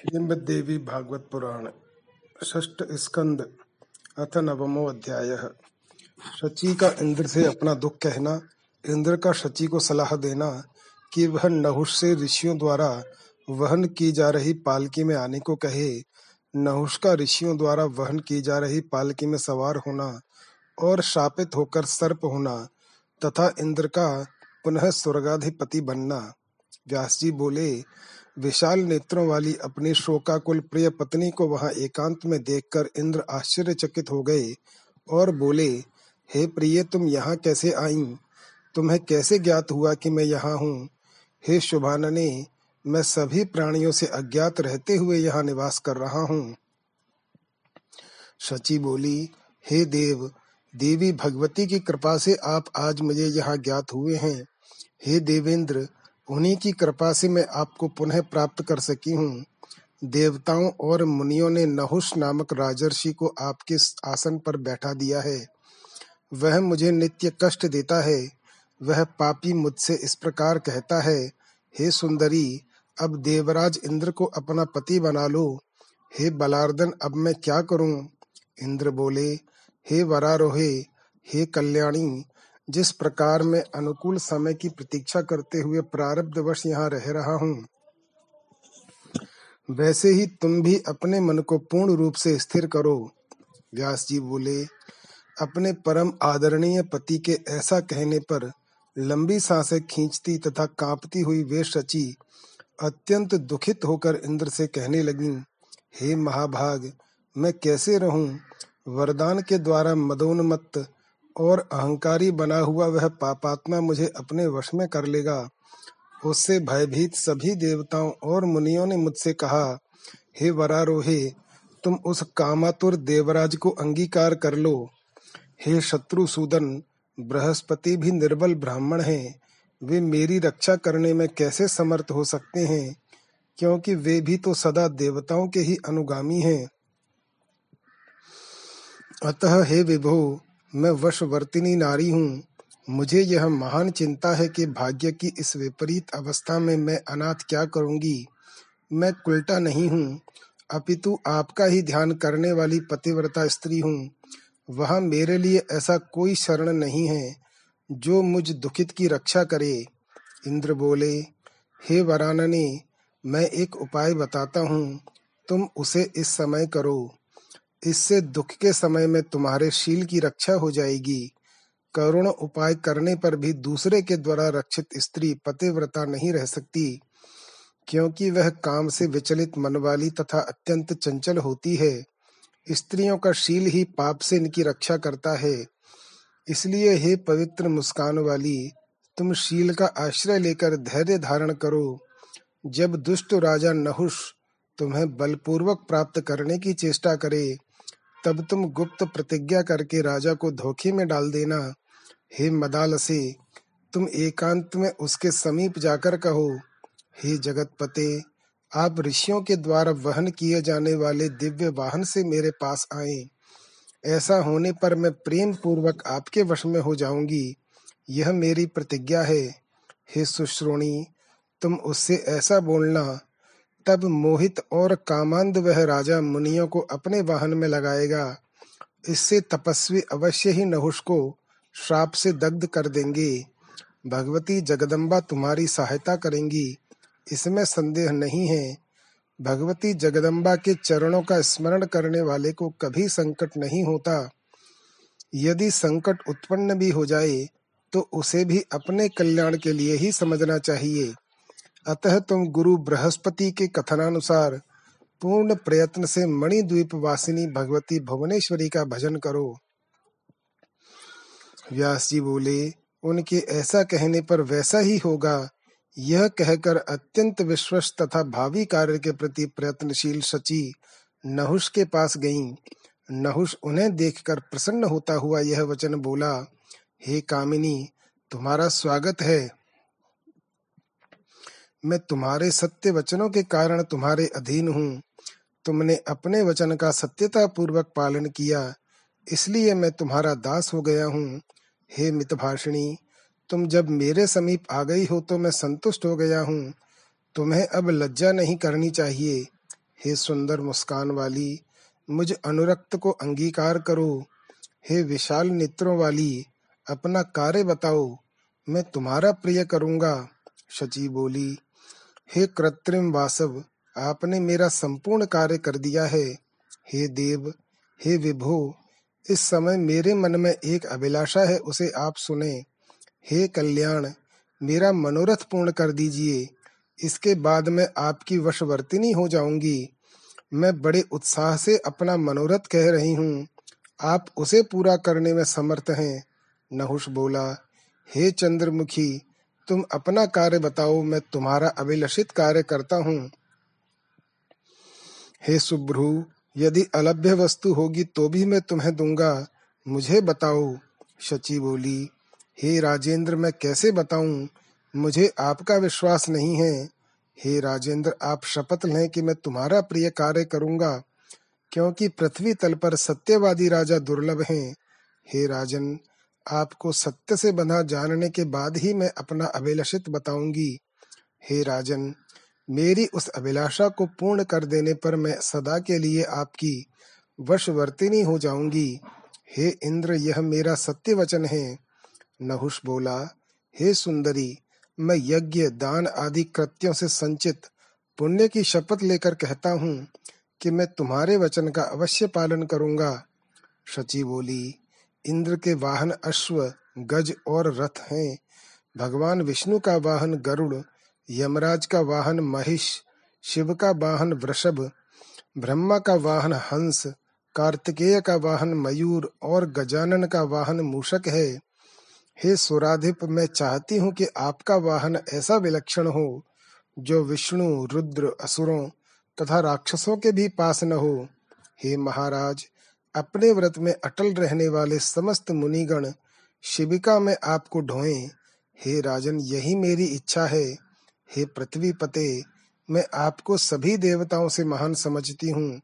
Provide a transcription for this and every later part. श्रीमद् देवी भागवत पुराण षष्ठ स्कंद अथ नवमो अध्याय। शची का इंद्र से अपना दुख कहना। इंद्र का शची को सलाह देना कि वह नहुष से ऋषियों द्वारा वहन की जा रही पालकी में आने को कहे। नहुष का ऋषियों द्वारा वहन की जा रही पालकी में सवार होना और शापित होकर सर्प होना तथा इंद्र का पुनः स्वर्गाधिपति बनना। व्यास जी बोले, विशाल नेत्रों वाली अपनी शोकाकुल प्रिय पत्नी को वहां एकांत में देखकर इंद्र आश्चर्यचकित हो गए और बोले, हे प्रिय, तुम यहाँ कैसे आईं? तुम्हें कैसे ज्ञात हुआ कि मैं यहाँ हूँ? हे शुभानने, मैं सभी प्राणियों से अज्ञात रहते हुए यहाँ निवास कर रहा हूँ। शची बोली, हे देव, देवी भगवती की कृपा से आप आज मुझे यहाँ ज्ञात हुए हैं। हे देवेंद्र, उन्हीं की कृपा से मैं आपको पुनः प्राप्त कर सकी हूँ। देवताओं और मुनियों ने नहुष नामक राजर्षि को आपके आसन पर बैठा दिया है। वह मुझे नित्य कष्ट देता है। वह पापी मुझसे इस प्रकार कहता है, हे सुंदरी, अब देवराज इंद्र को अपना पति बना लो। हे बलार्दन, अब मैं क्या करूं? इंद्र बोले, हे वरारोहे, हे कल्याणी, जिस प्रकार मैं अनुकूल समय की प्रतीक्षा करते हुए प्रारब्धवश यहाँ रह रहा हूँ, वैसे ही तुम भी अपने मन को पूर्ण रूप से स्थिर करो। व्यास जी बोले, अपने परम आदरणीय पति के ऐसा कहने पर लंबी सांसें खींचती तथा कांपती हुई वे शची अत्यंत दुखित होकर इंद्र से कहने लगी, हे महाभाग, मैं कैसे रहूं? वरदान के द्वारा मदोन्मत्त और अहंकारी बना हुआ वह पापात्मा मुझे अपने वश में कर लेगा। उससे भयभीत सभी देवताओं और मुनियों ने मुझसे कहा, हे वरारोहे, तुम उस कामातुर देवराज को अंगीकार कर लो। हे शत्रुसूदन, बृहस्पति भी निर्बल ब्राह्मण हैं। वे मेरी रक्षा करने में कैसे समर्थ हो सकते हैं, क्योंकि वे भी तो सदा देवताओं के ही अनुगामी हैं। अतः हे विभो, मैं वशवर्तिनी नारी हूँ। मुझे यह महान चिंता है कि भाग्य की इस विपरीत अवस्था में मैं अनाथ क्या करूँगी। मैं कुलटा नहीं हूँ, अपितु आपका ही ध्यान करने वाली पतिव्रता स्त्री हूँ। वहाँ मेरे लिए ऐसा कोई शरण नहीं है जो मुझ दुखित की रक्षा करे। इंद्र बोले, हे वरानने, मैं एक उपाय बताता हूँ, तुम उसे इस समय करो। इससे दुख के समय में तुम्हारे शील की रक्षा हो जाएगी। करुण उपाय करने पर भी दूसरे के द्वारा रक्षित स्त्री पतिव्रता नहीं रह सकती, क्योंकि वह काम से विचलित मन वाली तथा अत्यंत चंचल होती है। स्त्रियों का शील ही पाप से इनकी रक्षा करता है। इसलिए हे पवित्र मुस्कान वाली, तुम शील का आश्रय लेकर धैर्य धारण करो। जब दुष्ट राजा नहुष तुम्हें बलपूर्वक प्राप्त करने की चेष्टा करे, तब तुम गुप्त प्रतिज्ञा करके राजा को धोखे में डाल देना। हे मदालसे, तुम एकांत में उसके समीप जाकर कहो, हे जगतपते, आप ऋषियों के द्वारा वहन किए जाने वाले दिव्य वाहन से मेरे पास आए। ऐसा होने पर मैं प्रेम पूर्वक आपके वश में हो जाऊंगी, यह मेरी प्रतिज्ञा है। हे सुश्रोणी, तुम उससे ऐसा बोलना, तब मोहित और कामांध वह राजा मुनियों को अपने वाहन में लगाएगा। इससे तपस्वी अवश्य ही नहुष को श्राप से दग्ध कर देंगे। भगवती जगदम्बा तुम्हारी सहायता करेंगी, इसमें संदेह नहीं है। भगवती जगदम्बा के चरणों का स्मरण करने वाले को कभी संकट नहीं होता। यदि संकट उत्पन्न भी हो जाए तो उसे भी अपने कल्याण के लिए ही समझना चाहिए। अतः तुम गुरु बृहस्पति के कथनानुसार पूर्ण प्रयत्न से मणिद्वीप वासिनी भगवती भुवनेश्वरी का भजन करो। व्यास जी बोले, उनके ऐसा कहने पर वैसा ही होगा। यह कहकर अत्यंत विश्वस्त तथा भावी कार्य के प्रति प्रयत्नशील शची नहुष के पास गईं। नहुष उन्हें देखकर प्रसन्न होता हुआ यह वचन बोला, हे कामिनी, तुम्हारा स्वागत है। मैं तुम्हारे सत्य वचनों के कारण तुम्हारे अधीन हूँ। तुमने अपने वचन का सत्यता पूर्वक पालन किया, इसलिए मैं तुम्हारा दास हो गया हूँ। हे मितभाषिणी, तुम जब मेरे समीप आ गई हो तो मैं संतुष्ट हो गया हूँ। तुम्हें अब लज्जा नहीं करनी चाहिए। हे सुंदर मुस्कान वाली मुझ अनुरक्त को अंगीकार करो। हे विशाल नेत्रों वाली अपना कार्य बताओ, मैं तुम्हारा प्रिय करूंगा। शची बोली, हे कृत्रिम वासव, आपने मेरा संपूर्ण कार्य कर दिया है। हे देव, हे विभो, इस समय मेरे मन में एक अभिलाषा है, उसे आप सुने। हे कल्याण, मेरा मनोरथ पूर्ण कर दीजिए, इसके बाद मैं आपकी वशवर्तिनी हो जाऊंगी। मैं बड़े उत्साह से अपना मनोरथ कह रही हूँ, आप उसे पूरा करने में समर्थ हैं। नहुष बोला, हे चंद्रमुखी, तुम अपना कार्य बताओ, मैं तुम्हारा अभिलषित कार्य करता हूँ। हे सुब्रू, यदि अलभ्य वस्तु होगी तो भी मैं तुम्हें दूंगा, मुझे बताओ। शची बोली, हे राजेंद्र, मैं कैसे बताऊं, मुझे आपका विश्वास नहीं है। हे राजेंद्र, आप शपथ लें कि मैं तुम्हारा प्रिय कार्य करूंगा, क्योंकि पृथ्वी तल पर सत्यवादी राजा दुर्लभ हैं। हे राजन, आपको सत्य से बंधा जानने के बाद ही मैं अपना अभिलषित बताऊंगी। हे राजन, मेरी उस अभिलाषा को पूर्ण कर देने पर मैं सदा के लिए आपकी वशवर्तिनी हो जाऊंगी। हे इंद्र, यह मेरा सत्य वचन है। नहुष बोला, हे सुंदरी, मैं यज्ञ दान आदि कृत्यों से संचित पुण्य की शपथ लेकर कहता हूँ कि मैं तुम्हारे वचन का अवश्य पालन करूंगा। शची बोली, इंद्र के वाहन अश्व, गज और रथ हैं। भगवान विष्णु का वाहन गरुड़, यमराज का वाहन महिष, शिव का वाहन वृषभ, ब्रह्मा का वाहन हंस, कार्तिकेय का वाहन मयूर और गजानन का वाहन मूषक है। हे सुराधिप, मैं चाहती हूँ कि आपका वाहन ऐसा विलक्षण हो जो विष्णु, रुद्र, असुरों तथा राक्षसों के भी पास न हो। हे महाराज, अपने व्रत में अटल रहने वाले समस्त मुनिगण शिविका में आपको ढोएं। हे राजन, यही मेरी इच्छा है। हे पृथ्वी पते, मैं आपको सभी देवताओं से महान समझती हूँ,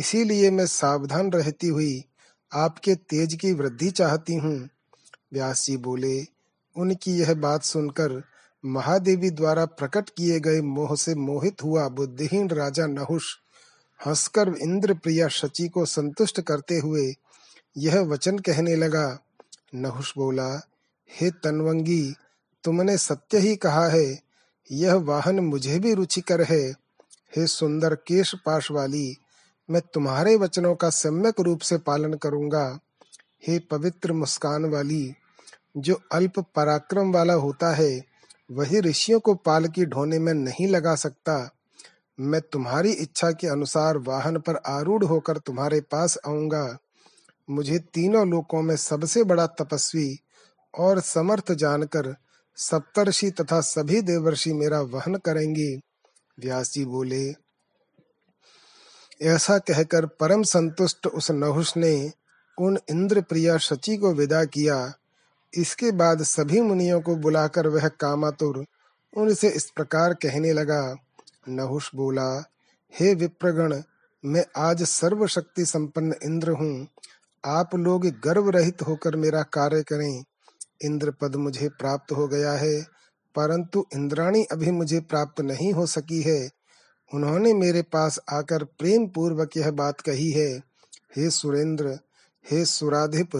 इसीलिए मैं सावधान रहती हुई आपके तेज की वृद्धि चाहती हूँ। व्यास जी बोले, उनकी यह बात सुनकर महादेवी द्वारा प्रकट किए गए मोह से मोहित हुआ बुद्धिहीन राजा नहुष हंसकर इंद्र प्रिया शची को संतुष्ट करते हुए यह वचन कहने लगा। नहुष बोला, हे तन्वंगी, तुमने सत्य ही कहा है, यह वाहन मुझे भी रुचिकर है। हे सुंदर केश पाश वाली, मैं तुम्हारे वचनों का सम्यक रूप से पालन करूंगा। हे पवित्र मुस्कान वाली, जो अल्प पराक्रम वाला होता है, वही ऋषियों को पाल की ढोने में नहीं लगा सकता। मैं तुम्हारी इच्छा के अनुसार वाहन पर आरूढ़ होकर तुम्हारे पास आऊंगा। मुझे तीनों लोकों में सबसे बड़ा तपस्वी और समर्थ जानकर सप्तर्षि तथा सभी देवर्षि मेरा वहन करेंगे। व्यास जी बोले, ऐसा कहकर परम संतुष्ट उस नहुष ने उन इंद्र प्रिया शची को विदा किया। इसके बाद सभी मुनियों को बुलाकर वह कामातुर उनसे इस प्रकार कहने लगा। नहुष बोला, हे विप्रगण, मैं आज सर्वशक्ति संपन्न इंद्र हूँ, आप लोग गर्व रहित होकर मेरा कार्य करें। इंद्र पद मुझे प्राप्त हो गया है, परंतु इंद्राणी अभी मुझे प्राप्त नहीं हो सकी है। उन्होंने मेरे पास आकर प्रेम पूर्वक यह बात कही है, हे सुरेंद्र, हे सुराधिप,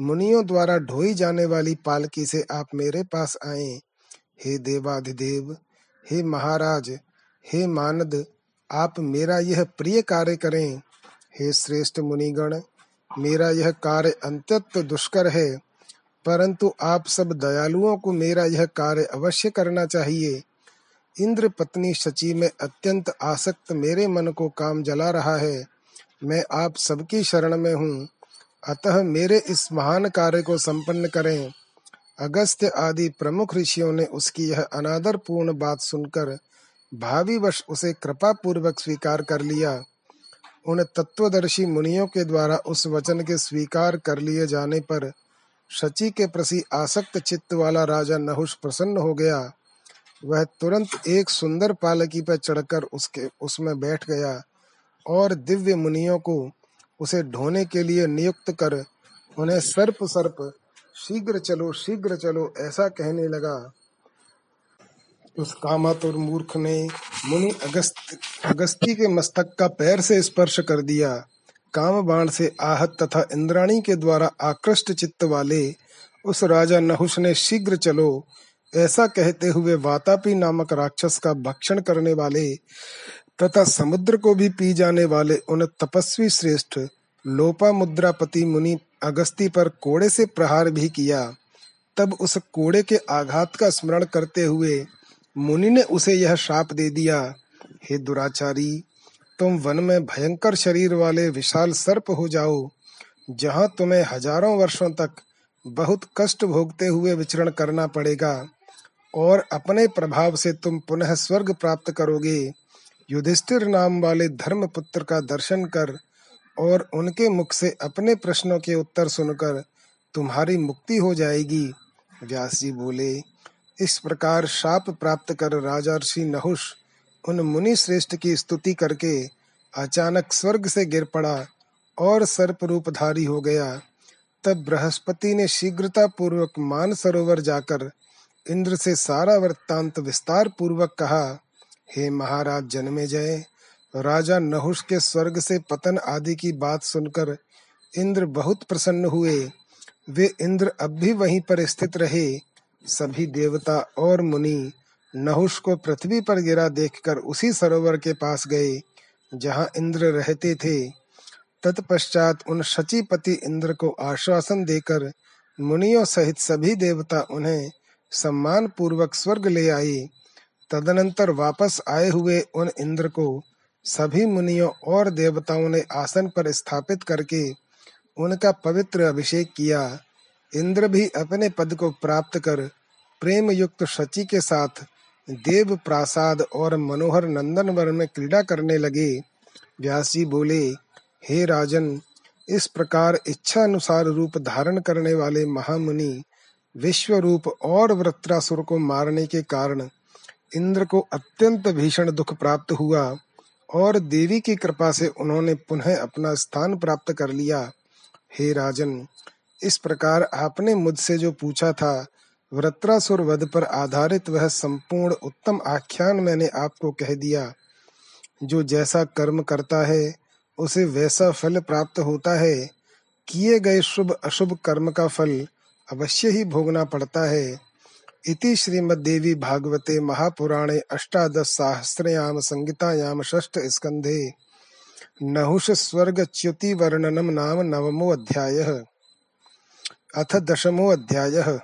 मुनियों द्वारा ढोई जाने वाली पालकी से आप मेरे पास आए। हे देवाधिदेव, हे महाराज, हे मानद, आप मेरा यह प्रिय कार्य करें। हे श्रेष्ठ मुनिगण, मेरा यह कार्य अत्यंत दुष्कर है, परंतु आप सब दयालुओं को मेरा यह कार्य अवश्य करना चाहिए। इंद्र पत्नी शची में अत्यंत आसक्त मेरे मन को काम जला रहा है, मैं आप सबकी शरण में हूँ, अतः मेरे इस महान कार्य को संपन्न करें। अगस्त्य आदि प्रमुख ऋषियों ने उसकी यह अनादर पूर्ण बात सुनकर भावीवश उसे कृपा पूर्वक स्वीकार कर लिया। उन तत्वदर्शी मुनियों के द्वारा उस वचन के स्वीकार कर लिए जाने पर शची के प्रति आसक्त चित्त वाला राजा नहुष प्रसन्न हो गया। वह तुरंत एक सुंदर पालकी पर चढ़कर उसमें बैठ गया और दिव्य मुनियों को उसे ढोने के लिए नियुक्त कर उन्हें सर्प सर्प, शीघ्र चलो ऐसा कहने लगा। उस कामत और मूर्ख ने मुनि अगस्ती के मस्तक का पैर से स्पर्श कर दिया। काम बाण से आहत तथा इंद्राणी के द्वारा आकृष्ट चित्त वाले उस राजा नहुष ने शीघ्र चलो ऐसा कहते हुए वातापी नामक राक्षस का भक्षण करने वाले तथा समुद्र को भी पी जाने वाले उन तपस्वी श्रेष्ठ लोपामुद्रापति मुनि अगस्ती पर कोड़े से प्रहार भी किया। तब उस कोड़े के आघात का स्मरण करते हुए मुनि ने उसे यह श्राप दे दिया, हे दुराचारी, तुम वन में भयंकर शरीर वाले विशाल सर्प हो जाओ, जहाँ तुम्हें हजारों वर्षों तक बहुत कष्ट भोगते हुए विचरण करना पड़ेगा और अपने प्रभाव से तुम पुनः स्वर्ग प्राप्त करोगे। युधिष्ठिर नाम वाले धर्मपुत्र का दर्शन कर और उनके मुख से अपने प्रश्नों के उत्तर सुनकर तुम्हारी मुक्ति हो जाएगी। व्यास जी बोले, इस प्रकार शाप प्राप्त कर राजा ऋषि नहुष उन मुनि श्रेष्ठ की स्तुति करके अचानक स्वर्ग से गिर पड़ा और सर्प रूपधारी हो गया। तब बृहस्पति ने शीघ्रता पूर्वक मानसरोवर जाकर इंद्र से सारा वृत्तांत विस्तार पूर्वक कहा, हे महाराज जन्मेजय, राजा नहुष के स्वर्ग से पतन आदि की बात सुनकर इंद्र बहुत प्रसन्न हुए। वे इंद्र अब भी वहीं पर स्थित रहे। सभी देवता और मुनि नहुष को पृथ्वी पर गिरा देखकर उसी सरोवर के पास गए जहां इंद्र रहते थे। तत्पश्चात उन शचीपति इंद्र को आश्वासन देकर मुनियों सहित सभी देवता उन्हें सम्मान पूर्वक स्वर्ग ले आए। तदनंतर वापस आए हुए उन इंद्र को सभी मुनियों और देवताओं ने आसन पर स्थापित करके उनका पवित्र अभिषेक किया। इंद्र भी अपने पद को प्राप्त कर प्रेम युक्त शची के साथ देव प्रासाद और मनोहर नंदन वन में क्रीड़ा करने लगे। व्यास जी बोले, हे राजन, इस प्रकार इच्छा अनुसार रूप धारण करने वाले महामुनि विश्व रूप और वृत्रासुर को मारने के कारण इंद्र को अत्यंत भीषण दुख प्राप्त हुआ और देवी की कृपा से उन्होंने पुनः अपना स्थान प्राप्त कर लिया। हे राजन, इस प्रकार आपने मुझसे जो पूछा था वृत्रासुर वध पर आधारित वह संपूर्ण उत्तम आख्यान मैंने आपको कह दिया। जो जैसा कर्म करता है उसे वैसा फल प्राप्त होता है। किए गए शुभ अशुभ कर्म का फल अवश्य ही भोगना पड़ता है। इति श्रीमद्देवी भागवते महापुराणे अष्टादशसहस्रयाम संहितायाम षष्ठ स्कंधे नहुष स्वर्ग च्युति वर्णनम नाम नवमो अध्यायः। अथ दशमो अध्यायः।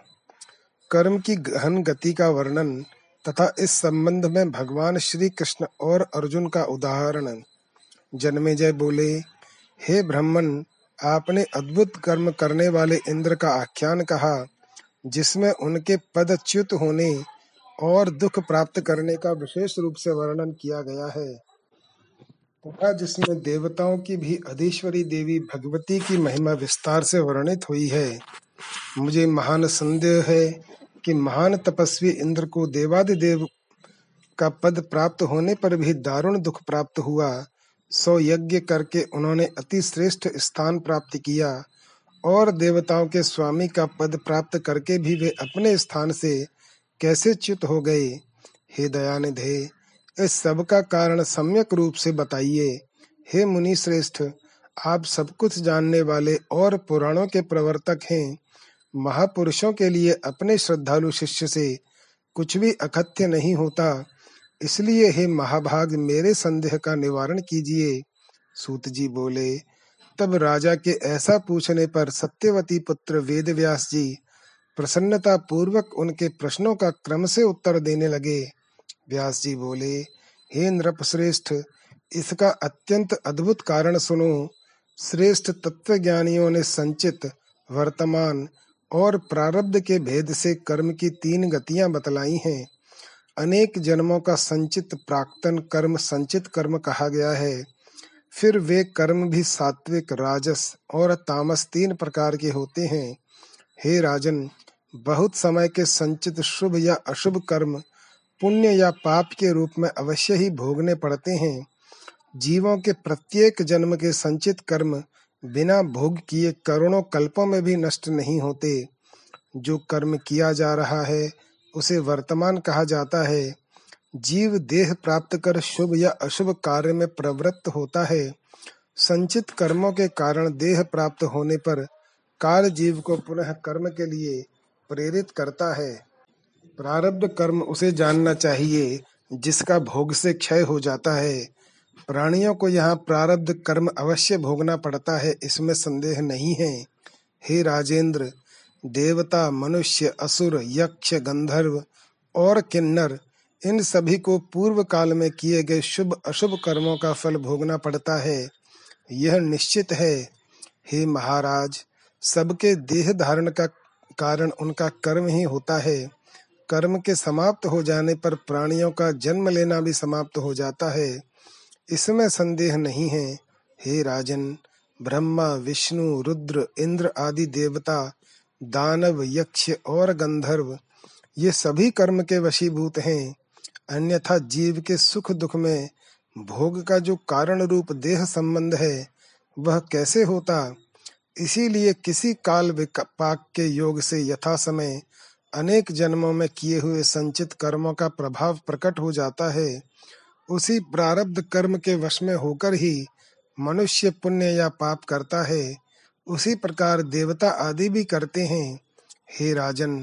कर्म की गहन गति का वर्णन तथा इस संबंध में भगवान श्री कृष्ण और अर्जुन का उदाहरण। जन्मेजय बोले, हे ब्राह्मण, आपने अद्भुत कर्म करने वाले इंद्र का आख्यान कहा जिसमें उनके पदच्युत होने और दुख प्राप्त करने का विशेष रूप से वर्णन किया गया है तथा जिसमें देवताओं की भी अधीश्वरी देवी भगवती की महिमा विस्तार से वर्णित हुई है। मुझे महान संदेह है कि महान तपस्वी इंद्र को देवादिदेव का पद प्राप्त होने पर भी दारुण दुख प्राप्त हुआ। 100 यज्ञ करके उन्होंने अति श्रेष्ठ स्थान प्राप्त किया और देवताओं के स्वामी का पद प्राप्त करके भी वे अपने स्थान से कैसे च्युत हो गए। हे दयानिधे, इस सब का कारण सम्यक रूप से बताइए। हे मुनि श्रेष्ठ, आप सब कुछ जानने वाले और पुराणों के प्रवर्तक हैं। महापुरुषों के लिए अपने श्रद्धालु शिष्य से कुछ भी अकथ्य नहीं होता, इसलिए हे महाभाग, मेरे संदेह का निवारण कीजिए। सूत जी बोले, तब राजा के ऐसा पूछने पर सत्यवती पुत्र वेदव्यास जी प्रसन्नता पूर्वक उनके प्रश्नों का क्रम से उत्तर देने लगे। व्यास जी बोले, हे नृपश्रेष्ठ, इसका अत्यंत अद्भुत कारण सुनो। श्रेष्ठ तत्वज्ञानियों ने संचित, वर्तमान और प्रारब्ध के भेद से कर्म की 3 गतियां बतलाई हैं। अनेक जन्मों का संचित प्राक्तन कर्म संचित कर्म कहा गया है। फिर वे कर्म भी सात्विक, राजस और तामस 3 प्रकार के होते हैं। हे राजन, बहुत समय के संचित शुभ या अशुभ कर्म पुण्य या पाप के रूप में अवश्य ही भोगने पड़ते हैं। जीवों के प्रत्येक जन्म के संचित कर्म बिना भोग किए करोड़ों कल्पों में भी नष्ट नहीं होते। जो कर्म किया जा रहा है उसे वर्तमान कहा जाता है। जीव देह प्राप्त कर शुभ या अशुभ कार्य में प्रवृत्त होता है। संचित कर्मों के कारण देह प्राप्त होने पर काल जीव को पुनः कर्म के लिए प्रेरित करता है। प्रारब्ध कर्म उसे जानना चाहिए जिसका भोग से क्षय हो जाता है। प्राणियों को यहाँ प्रारब्ध कर्म अवश्य भोगना पड़ता है, इसमें संदेह नहीं है। हे राजेंद्र, देवता, मनुष्य, असुर, यक्ष, गंधर्व और किन्नर, इन सभी को पूर्व काल में किए गए शुभ अशुभ कर्मों का फल भोगना पड़ता है, यह निश्चित है। हे महाराज, सबके देह धारण का कारण उनका कर्म ही होता है। कर्म के समाप्त हो जाने पर प्राणियों का जन्म लेना भी समाप्त हो जाता है, इसमें संदेह नहीं है। हे राजन, ब्रह्मा, विष्णु, रुद्र, इंद्र आदि देवता, दानव, यक्ष और गंधर्व ये सभी कर्म के वशीभूत हैं, अन्यथा जीव के सुख दुख में भोग का जो कारण रूप देह संबंध है वह कैसे होता। इसीलिए किसी काल विपाक के योग से यथा समय अनेक जन्मों में किए हुए संचित कर्मों का प्रभाव प्रकट हो जाता है। उसी प्रारब्ध कर्म के वश में होकर ही मनुष्य पुण्य या पाप करता है, उसी प्रकार देवता आदि भी करते हैं। हे राजन,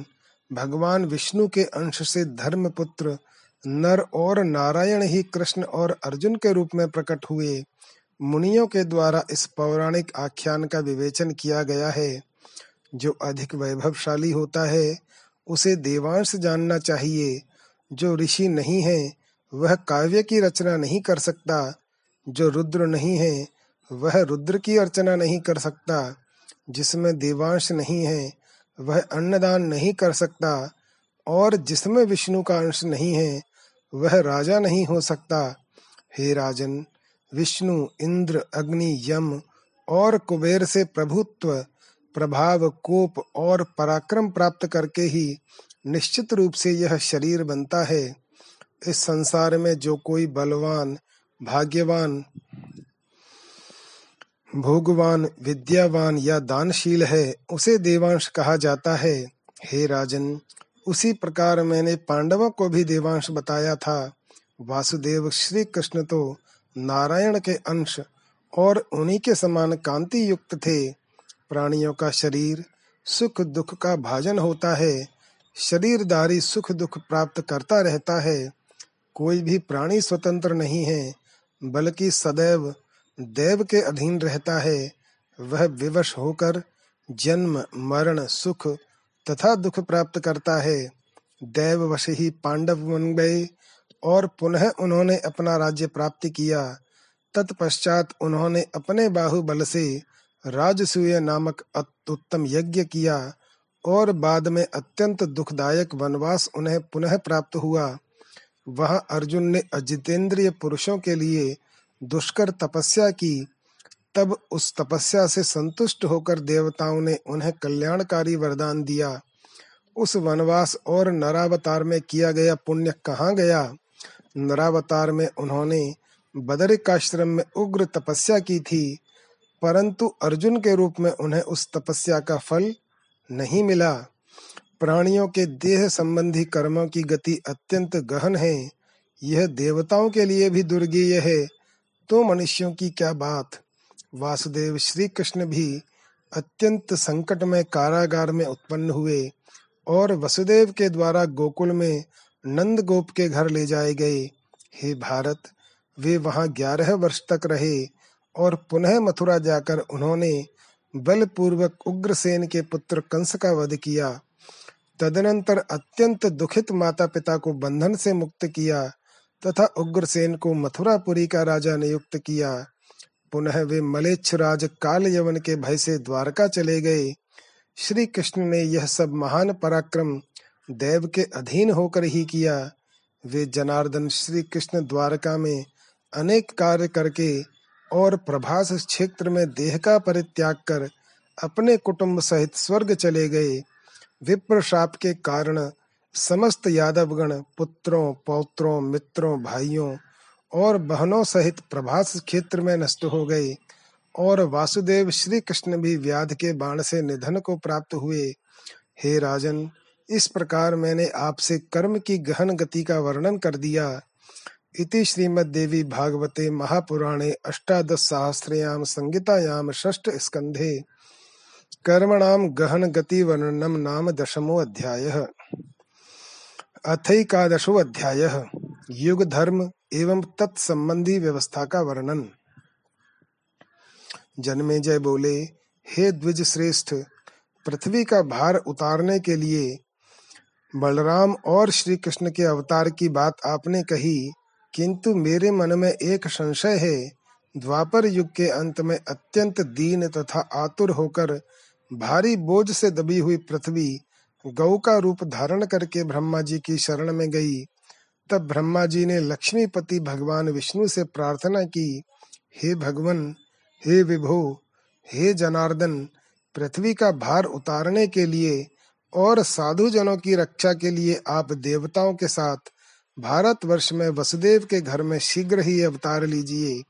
भगवान विष्णु के अंश से धर्मपुत्र नर और नारायण ही कृष्ण और अर्जुन के रूप में प्रकट हुए। मुनियों के द्वारा इस पौराणिक आख्यान का विवेचन किया गया है। जो अधिक वैभवशाली होता है उसे देवांश जानना चाहिए। जो ऋषि नहीं है वह काव्य की रचना नहीं कर सकता। जो रुद्र नहीं है वह रुद्र की अर्चना नहीं कर सकता। जिसमें देवांश नहीं है वह अन्नदान नहीं कर सकता, और जिसमें विष्णु का अंश नहीं है वह राजा नहीं हो सकता। हे राजन, विष्णु, इंद्र, अग्नि, यम और कुबेर से प्रभुत्व, प्रभाव, कोप और पराक्रम प्राप्त करके ही निश्चित रूप से यह शरीर बनता है। इस संसार में जो कोई बलवान, भाग्यवान, भोगवान, विद्यावान या दानशील है उसे देवांश कहा जाता है। हे राजन, उसी प्रकार मैंने पांडवों को भी देवांश बताया था। वासुदेव श्री कृष्ण तो नारायण के अंश और उन्हीं के समान कांति युक्त थे। प्राणियों का शरीर सुख दुख का भाजन होता है। शरीरधारी सुख दुख प्राप्त करता रहता है। कोई भी प्राणी स्वतंत्र नहीं है बल्कि सदैव देव के अधीन रहता है। वह विवश होकर जन्म, मरण, सुख तथा दुख प्राप्त करता है। दैववश ही पांडव बन गए और पुनः उन्होंने अपना राज्य प्राप्त किया। तत्पश्चात उन्होंने अपने बाहुबल से राजसूय नामक अत्युत्तम यज्ञ किया और बाद में अत्यंत दुखदायक वनवास उन्हें पुनः प्राप्त हुआ। वहां अर्जुन ने अजितेंद्रिय पुरुषों के लिए दुष्कर तपस्या की। तब उस तपस्या से संतुष्ट होकर देवताओं ने उन्हें कल्याणकारी वरदान दिया। उस वनवास और नरावतार में किया गया पुण्य कहाँ गया। नरावतार में उन्होंने बदरिकाश्रम में उग्र तपस्या की थी, परंतु अर्जुन के रूप में उन्हें उस तपस्या का फल नहीं मिला। प्राणियों के देह संबंधी कर्मों की गति अत्यंत गहन है। यह देवताओं के लिए भी दुर्गीय है, तो मनुष्यों की क्या बात। वासुदेव श्री कृष्ण भी अत्यंत संकट में कारागार में उत्पन्न हुए और वसुदेव के द्वारा गोकुल में नंद गोप के घर ले जाए गए। हे भारत, वे वहां 11 वर्ष तक रहे और पुनः मथुरा जाकर उन्होंने बलपूर्वक उग्रसेन के पुत्र कंस का वध किया। तदनंतर अत्यंत दुखित माता पिता को बंधन से मुक्त किया तथा उग्रसेन को मथुरापुरी का राजा नियुक्त किया। पुनः वे मलेच्छ राज काल यवन के भय से द्वारका चले गए। श्री कृष्ण ने यह सब महान पराक्रम देव के अधीन होकर ही किया। वे जनार्दन श्री कृष्ण द्वारका में अनेक कार्य करके और प्रभास क्षेत्र में देह का परित्याग कर अपने कुटुंब सहित स्वर्ग चले गए। विप्र शाप के कारण समस्त यादवगण पुत्रों, पौत्रों, मित्रों, भाइयों और बहनों सहित प्रभास क्षेत्र में नष्ट हो गए और वासुदेव श्री कृष्ण भी व्याध के बाण से निधन को प्राप्त हुए। हे राजन, इस प्रकार मैंने आपसे कर्म की गहन गति का वर्णन कर दिया। इति श्रीमद् देवी भागवते महापुराणे अष्टादश सहस्रयाम संहितायाम षष्ठ स्कंधे कर्मणाम गहन गति वर्णनम नाम दशमो अध्यायः। अथैकादशो अध्यायः युग धर्म एवं तत्संबंधी व्यवस्था का वर्णन। जन्मेजय बोले, हे द्विज श्रेष्ठ, पृथ्वी का भार उतारने के लिए बलराम और श्री कृष्ण के अवतार की बात आपने कही, किंतु मेरे मन में एक संशय है। द्वापर युग के अंत में अत्यंत दीन तथा आतुर होकर भारी बोझ से दबी हुई पृथ्वी गौ का रूप धारण करके ब्रह्मा जी की शरण में गई। तब ब्रह्मा जी ने लक्ष्मीपति भगवान विष्णु से प्रार्थना की, हे भगवान, हे विभो, हे जनार्दन, पृथ्वी का भार उतारने के लिए और साधुजनों की रक्षा के लिए आप देवताओं के साथ भारतवर्ष में वसुदेव के घर में शीघ्र ही अवतार लीजिए।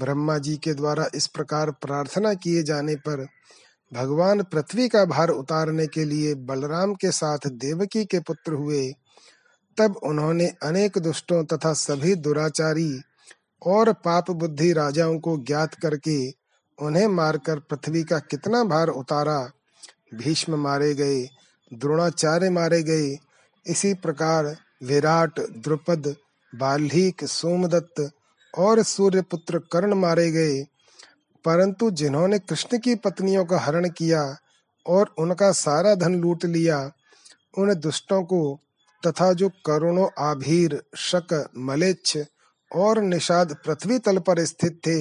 ब्रह्मा जी के द्वारा इस प्रकार प्रार्थना किए जाने पर भगवान पृथ्वी का भार उतारने के लिए बलराम के साथ देवकी के पुत्र हुए। तब उन्होंने अनेक दुष्टों तथा सभी दुराचारी और पाप बुद्धि राजाओं को ज्ञात करके उन्हें मारकर पृथ्वी का कितना भार उतारा। भीष्म मारे गए, द्रोणाचार्य मारे गए। इसी प्रकार विराट, द्रुपद, बाल्हीक, सोमदत्त और सूर्यपुत्र कर्ण मारे गए। परंतु जिन्होंने कृष्ण की पत्नियों का हरण किया और उनका सारा धन लूट लिया, उन दुष्टों को तथा जो करोड़ों आभीर, शक, मलेच्छ और निषाद पृथ्वी तल पर स्थित थे,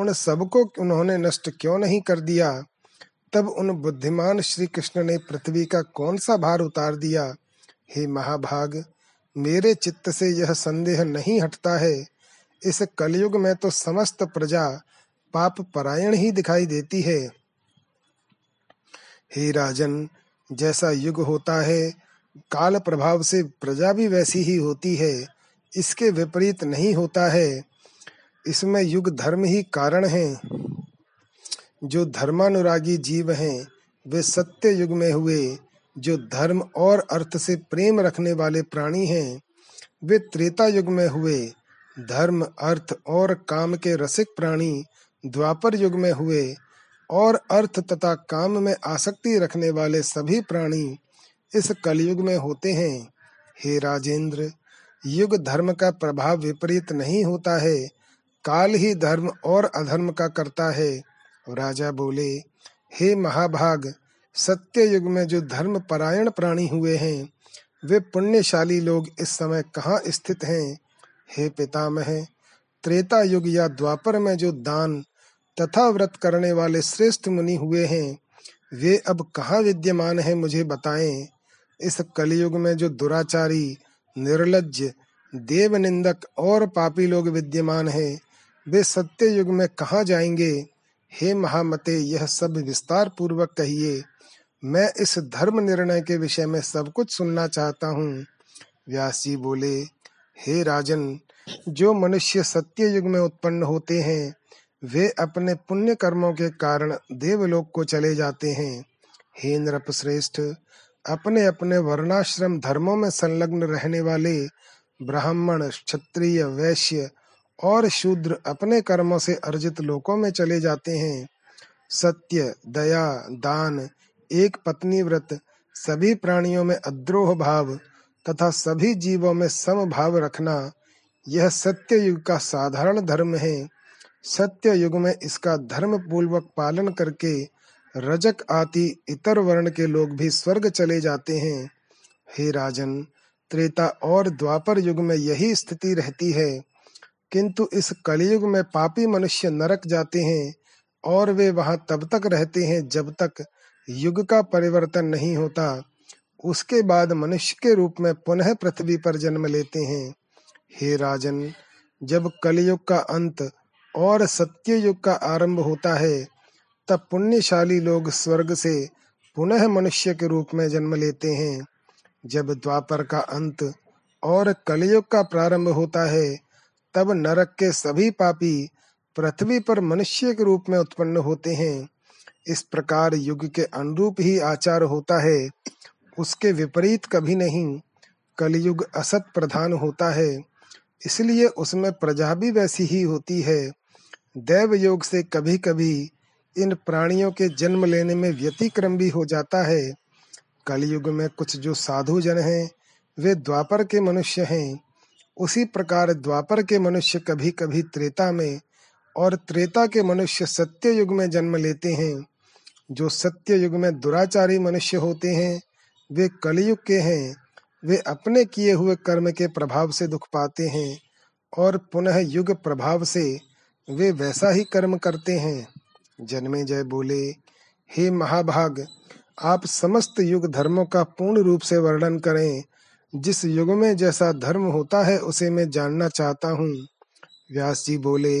उन सबको उन्होंने नष्ट क्यों नहीं कर दिया। तब उन बुद्धिमान श्री कृष्ण ने पृथ्वी का कौन सा भार उतार दिया। हे महाभाग, मेरे चित्त से यह संदेह नहीं हटता है। इस कलयुग में तो समस्त प्रजा पाप परायण ही दिखाई देती है। हे राजन, जैसा युग होता है, काल प्रभाव से प्रजा भी वैसी ही होती है, इसके विपरीत नहीं होता है। इसमें युग धर्म ही कारण है। जो धर्मानुरागी जीव हैं, वे सत्य युग में हुए। जो धर्म और अर्थ से प्रेम रखने वाले प्राणी हैं, वे त्रेता युग में हुए। धर्म, अर्थ और काम के रसिक प्राणी द्वापर युग में हुए। और अर्थ तथा काम में आसक्ति रखने वाले सभी प्राणी इस कलयुग में होते हैं। हे राजेंद्र, युग धर्म का प्रभाव विपरीत नहीं होता है, काल ही धर्म और अधर्म का करता है। राजा बोले, हे महाभाग, सत्य युग में जो धर्म परायण प्राणी हुए हैं, वे पुण्यशाली लोग इस समय कहाँ स्थित हैं। हे पितामह, त्रेता युग या द्वापर में जो दान तथा व्रत करने वाले श्रेष्ठ मुनि हुए हैं, वे अब कहाँ विद्यमान हैं, मुझे बताएं। इस कलयुग में जो दुराचारी, निर्लज्ज, देवनिंदक और पापी लोग विद्यमान हैं, वे सत्य युग में कहाँ जाएंगे। हे महामते, यह सब विस्तार पूर्वक कहिए। मैं इस धर्म निर्णय के विषय में सब कुछ सुनना चाहता हूँ। व्यास जी बोले, हे राजन, जो मनुष्य सत्य युग में उत्पन्न होते हैं, वे अपने पुण्य कर्मों के कारण देवलोक को चले जाते हैं। हे नृपश्रेष्ठ, अपने अपने वर्णाश्रम धर्मों में संलग्न रहने वाले ब्राह्मण, क्षत्रिय, वैश्य और शूद्र अपने कर्मों से अर्जित लोकों में चले जाते हैं। सत्य, दया, दान, एक पत्नी व्रत, सभी प्राणियों में अद्रोह भाव तथा सभी जीवों में समभाव रखना, यह सत्य युग का साधारण धर्म है। सत्य युग में इसका धर्म पूर्वक पालन करके रजक आदि इतर वर्ण के लोग भी स्वर्ग चले जाते हैं। हे राजन, त्रेता और द्वापर युग में यही स्थिति रहती है, किंतु इस कलयुग में पापी मनुष्य नरक जाते हैं और वे वहां तब तक रहते हैं जब तक युग का परिवर्तन नहीं होता। उसके बाद मनुष्य के रूप में पुनः पृथ्वी पर जन्म लेते हैं। हे राजन, जब कलयुग का अंत और सत्य युग का आरंभ होता है, तब पुण्यशाली लोग स्वर्ग से पुनः मनुष्य के रूप में जन्म लेते हैं। जब द्वापर का अंत और कलयुग का प्रारंभ होता है, तब नरक के सभी पापी पृथ्वी पर मनुष्य के रूप में उत्पन्न होते हैं। इस प्रकार युग के अनुरूप ही आचार होता है। उसके विपरीत कभी नहीं। कलयुग असत प्रधान होता है, इसलिए उसमें प्रजा भी वैसी ही होती है। दैव योग से कभी कभी इन प्राणियों के जन्म लेने में व्यतिक्रम भी हो जाता है। कलयुग में कुछ जो साधु जन हैं वे द्वापर के मनुष्य हैं, उसी प्रकार द्वापर के मनुष्य कभी कभी त्रेता में और त्रेता के मनुष्य सत्य युग में जन्म लेते हैं। जो सत्य युग में दुराचारी मनुष्य होते हैं वे कलयुग के हैं। वे अपने किए हुए कर्म के प्रभाव से दुख पाते हैं और पुनः युग प्रभाव से वे वैसा ही कर्म करते हैं। जन्मेजय बोले, हे महाभाग, आप समस्त युग धर्मों का पूर्ण रूप से वर्णन करें। जिस युग में जैसा धर्म होता है उसे मैं जानना चाहता हूँ। व्यास जी बोले,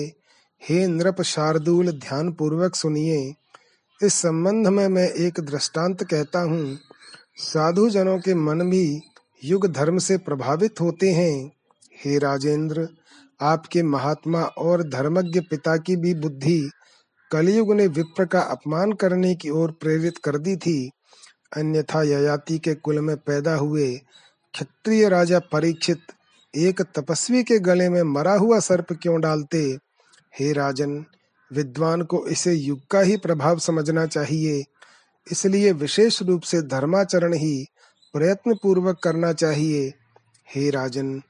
हे नृप शार्दूल, ध्यान पूर्वक सुनिए। इस संबंध में मैं एक दृष्टांत कहता हूँ। साधु जनों के मन भी युग धर्म से प्रभावित होते हैं। हे राजेंद्र, आपके महात्मा और धर्मज्ञ पिता की भी बुद्धि कलयुग ने विप्र का अपमान करने की ओर प्रेरित कर दी थी। अन्यथा ययाति के कुल में पैदा हुए क्षत्रिय राजा परीक्षित एक तपस्वी के गले में मरा हुआ सर्प क्यों डालते? हे राजन, विद्वान को इसे युग का ही प्रभाव समझना चाहिए। इसलिए विशेष रूप से धर्माचरण ही प्रयत्न पूर्वक करना चाहिए। हे राजन,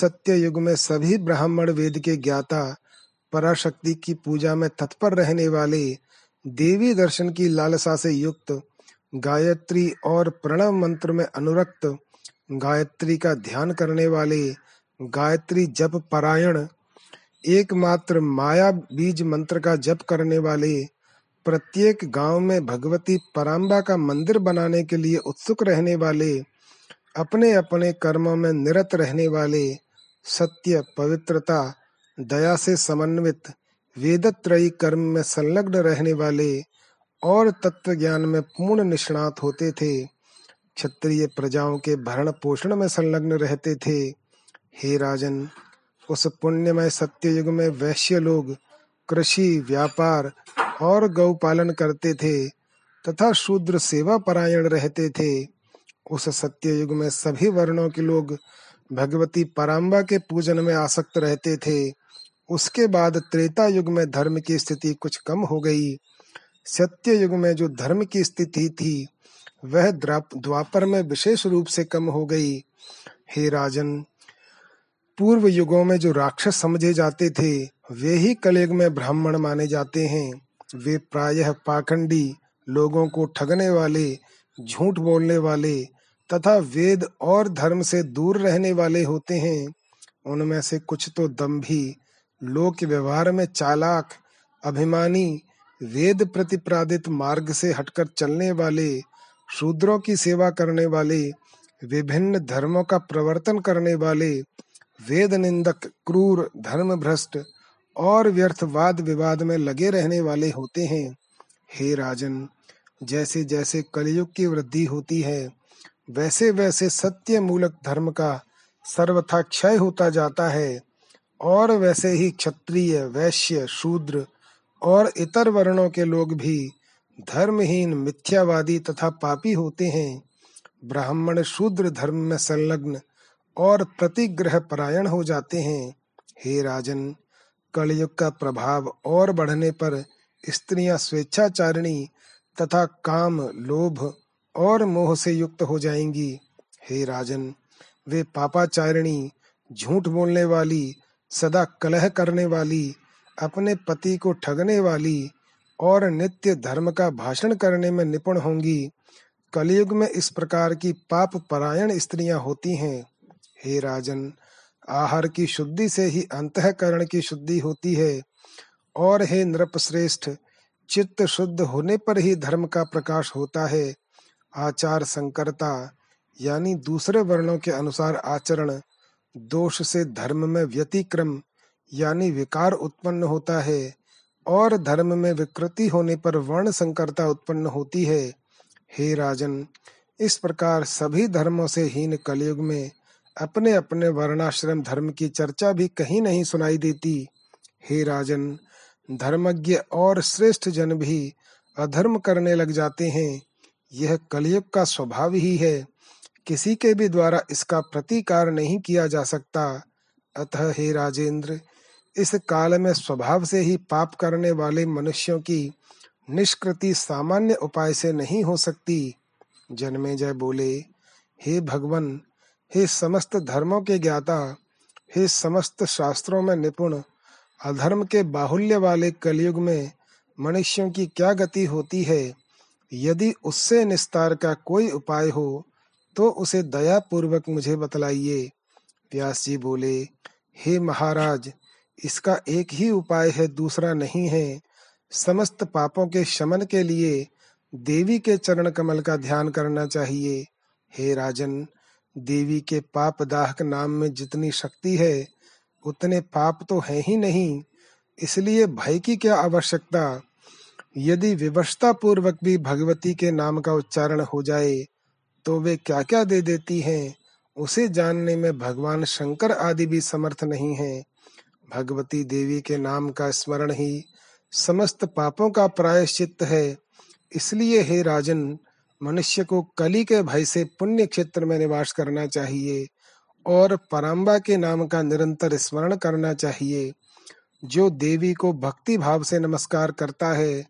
सत्य युग में सभी ब्राह्मण वेद के ज्ञाता, पराशक्ति की पूजा में तत्पर रहने वाले, देवी दर्शन की लालसा से युक्त, गायत्री और प्रणव मंत्र में अनुरक्त, गायत्री का ध्यान करने वाले, गायत्री जप परायण, एकमात्र माया बीज मंत्र का जप करने वाले, प्रत्येक गांव में भगवती पराम्बा का मंदिर बनाने के लिए उत्सुक रहने वाले, अपने अपने कर्मों में निरत रहने वाले, सत्य, पवित्रता, दया से समन्वित वेदत्रयी कर्म में संलग्न रहने वाले और तत्व ज्ञान में पूर्ण निष्णात होते थे। क्षत्रिय प्रजाओं के भरण पोषण में संलग्न रहते थे। हे राजन, उस पुण्यमय सत्ययुग में वैश्य लोग कृषि, व्यापार और गौ पालन करते थे तथा शूद्र सेवा परायण रहते थे। उस सत्ययुग में सभी वर्णों के लोग भगवती पराम्बा के पूजन में आसक्त रहते थे। उसके बाद त्रेता युग में धर्म की स्थिति कुछ कम हो गई। सत्य युग में जो धर्म की स्थिति थी वह द्वापर में विशेष रूप से कम हो गई। हे राजन, पूर्व युगों में जो राक्षस समझे जाते थे वे ही कलयुग में ब्राह्मण माने जाते हैं। वे प्रायः पाखंडी, लोगों को ठगने वाले, झूठ बोलने वाले तथा वेद और धर्म से दूर रहने वाले होते हैं। उनमें से कुछ तो दंभी, लोक व्यवहार में चालाक, अभिमानी, वेद प्रतिपादित मार्ग से हटकर चलने वाले, शूद्रों की सेवा करने वाले, विभिन्न धर्मों का प्रवर्तन करने वाले, वेद निंदक, क्रूर, धर्मभ्रष्ट और व्यर्थवाद विवाद में लगे रहने वाले होते हैं। हे राजन, जैसे जैसे कलयुग की वृद्धि होती है वैसे वैसे सत्य मूलक धर्म का सर्वथा क्षय होता जाता है और वैसे ही क्षत्रिय, वैश्य, शूद्र और इतर वर्णों के लोग भी धर्महीन, मिथ्यावादी तथा पापी होते हैं। ब्राह्मण शूद्र धर्म में संलग्न और प्रतिग्रह परायण हो जाते हैं। हे राजन, कलयुग का प्रभाव और बढ़ने पर स्त्रियां स्वेच्छाचारिणी तथा काम, लोभ और मोह से युक्त हो जाएंगी। हे राजन, वे पापाचारिणी, झूठ बोलने वाली, सदा कलह करने वाली, अपने पति को ठगने वाली और नित्य धर्म का भाषण करने में निपुण होंगी। कलयुग में इस प्रकार की पाप परायण स्त्रियां होती हैं। हे राजन, आहार की शुद्धि से ही अंतःकरण की शुद्धि होती है और हे नृपश्रेष्ठ, चित्त शुद्ध होने पर ही धर्म का प्रकाश होता है। आचार संकरता यानी दूसरे वर्णों के अनुसार आचरण दोष से धर्म में व्यतिक्रम यानी विकार उत्पन्न होता है और धर्म में विकृति होने पर वर्ण संकरता उत्पन्न होती है। हे राजन, इस प्रकार सभी धर्मों से हीन कलयुग में अपने अपने वर्णाश्रम धर्म की चर्चा भी कहीं नहीं सुनाई देती। हे राजन, धर्मज्ञ और श्रेष्ठ जन भी अधर्म करने लग जाते हैं। यह कलयुग का स्वभाव ही है, किसी के भी द्वारा इसका प्रतिकार नहीं किया जा सकता। अतः हे राजेंद्र, इस काल में स्वभाव से ही पाप करने वाले मनुष्यों की निष्कृति सामान्य उपाय से नहीं हो सकती। जन्मेजय बोले, हे भगवन, हे समस्त धर्मों के ज्ञाता, हे समस्त शास्त्रों में निपुण, अधर्म के बाहुल्य वाले कलयुग में मनुष्यों की क्या गति होती है? यदि उससे निस्तार का कोई उपाय हो तो उसे दया पूर्वक मुझे बतलाइए। व्यास जी बोले, हे महाराज, इसका एक ही उपाय है, दूसरा नहीं है। समस्त पापों के शमन के लिए देवी के चरण कमल का ध्यान करना चाहिए। हे राजन, देवी के पाप दाहक नाम में जितनी शक्ति है उतने पाप तो हैं ही नहीं, इसलिए भय की क्या आवश्यकता। यदि विवशता पूर्वक भी भगवती के नाम का उच्चारण हो जाए तो वे क्या क्या दे देती हैं, उसे जानने में भगवान शंकर आदि भी समर्थ नहीं हैं। भगवती देवी के नाम का स्मरण ही समस्त पापों का प्रायश्चित है। इसलिए हे राजन, मनुष्य को कली के भय से पुण्य क्षेत्र में निवास करना चाहिए और पराम्बा के नाम का निरंतर स्मरण करना चाहिए। जो देवी को भक्ति भाव से नमस्कार करता है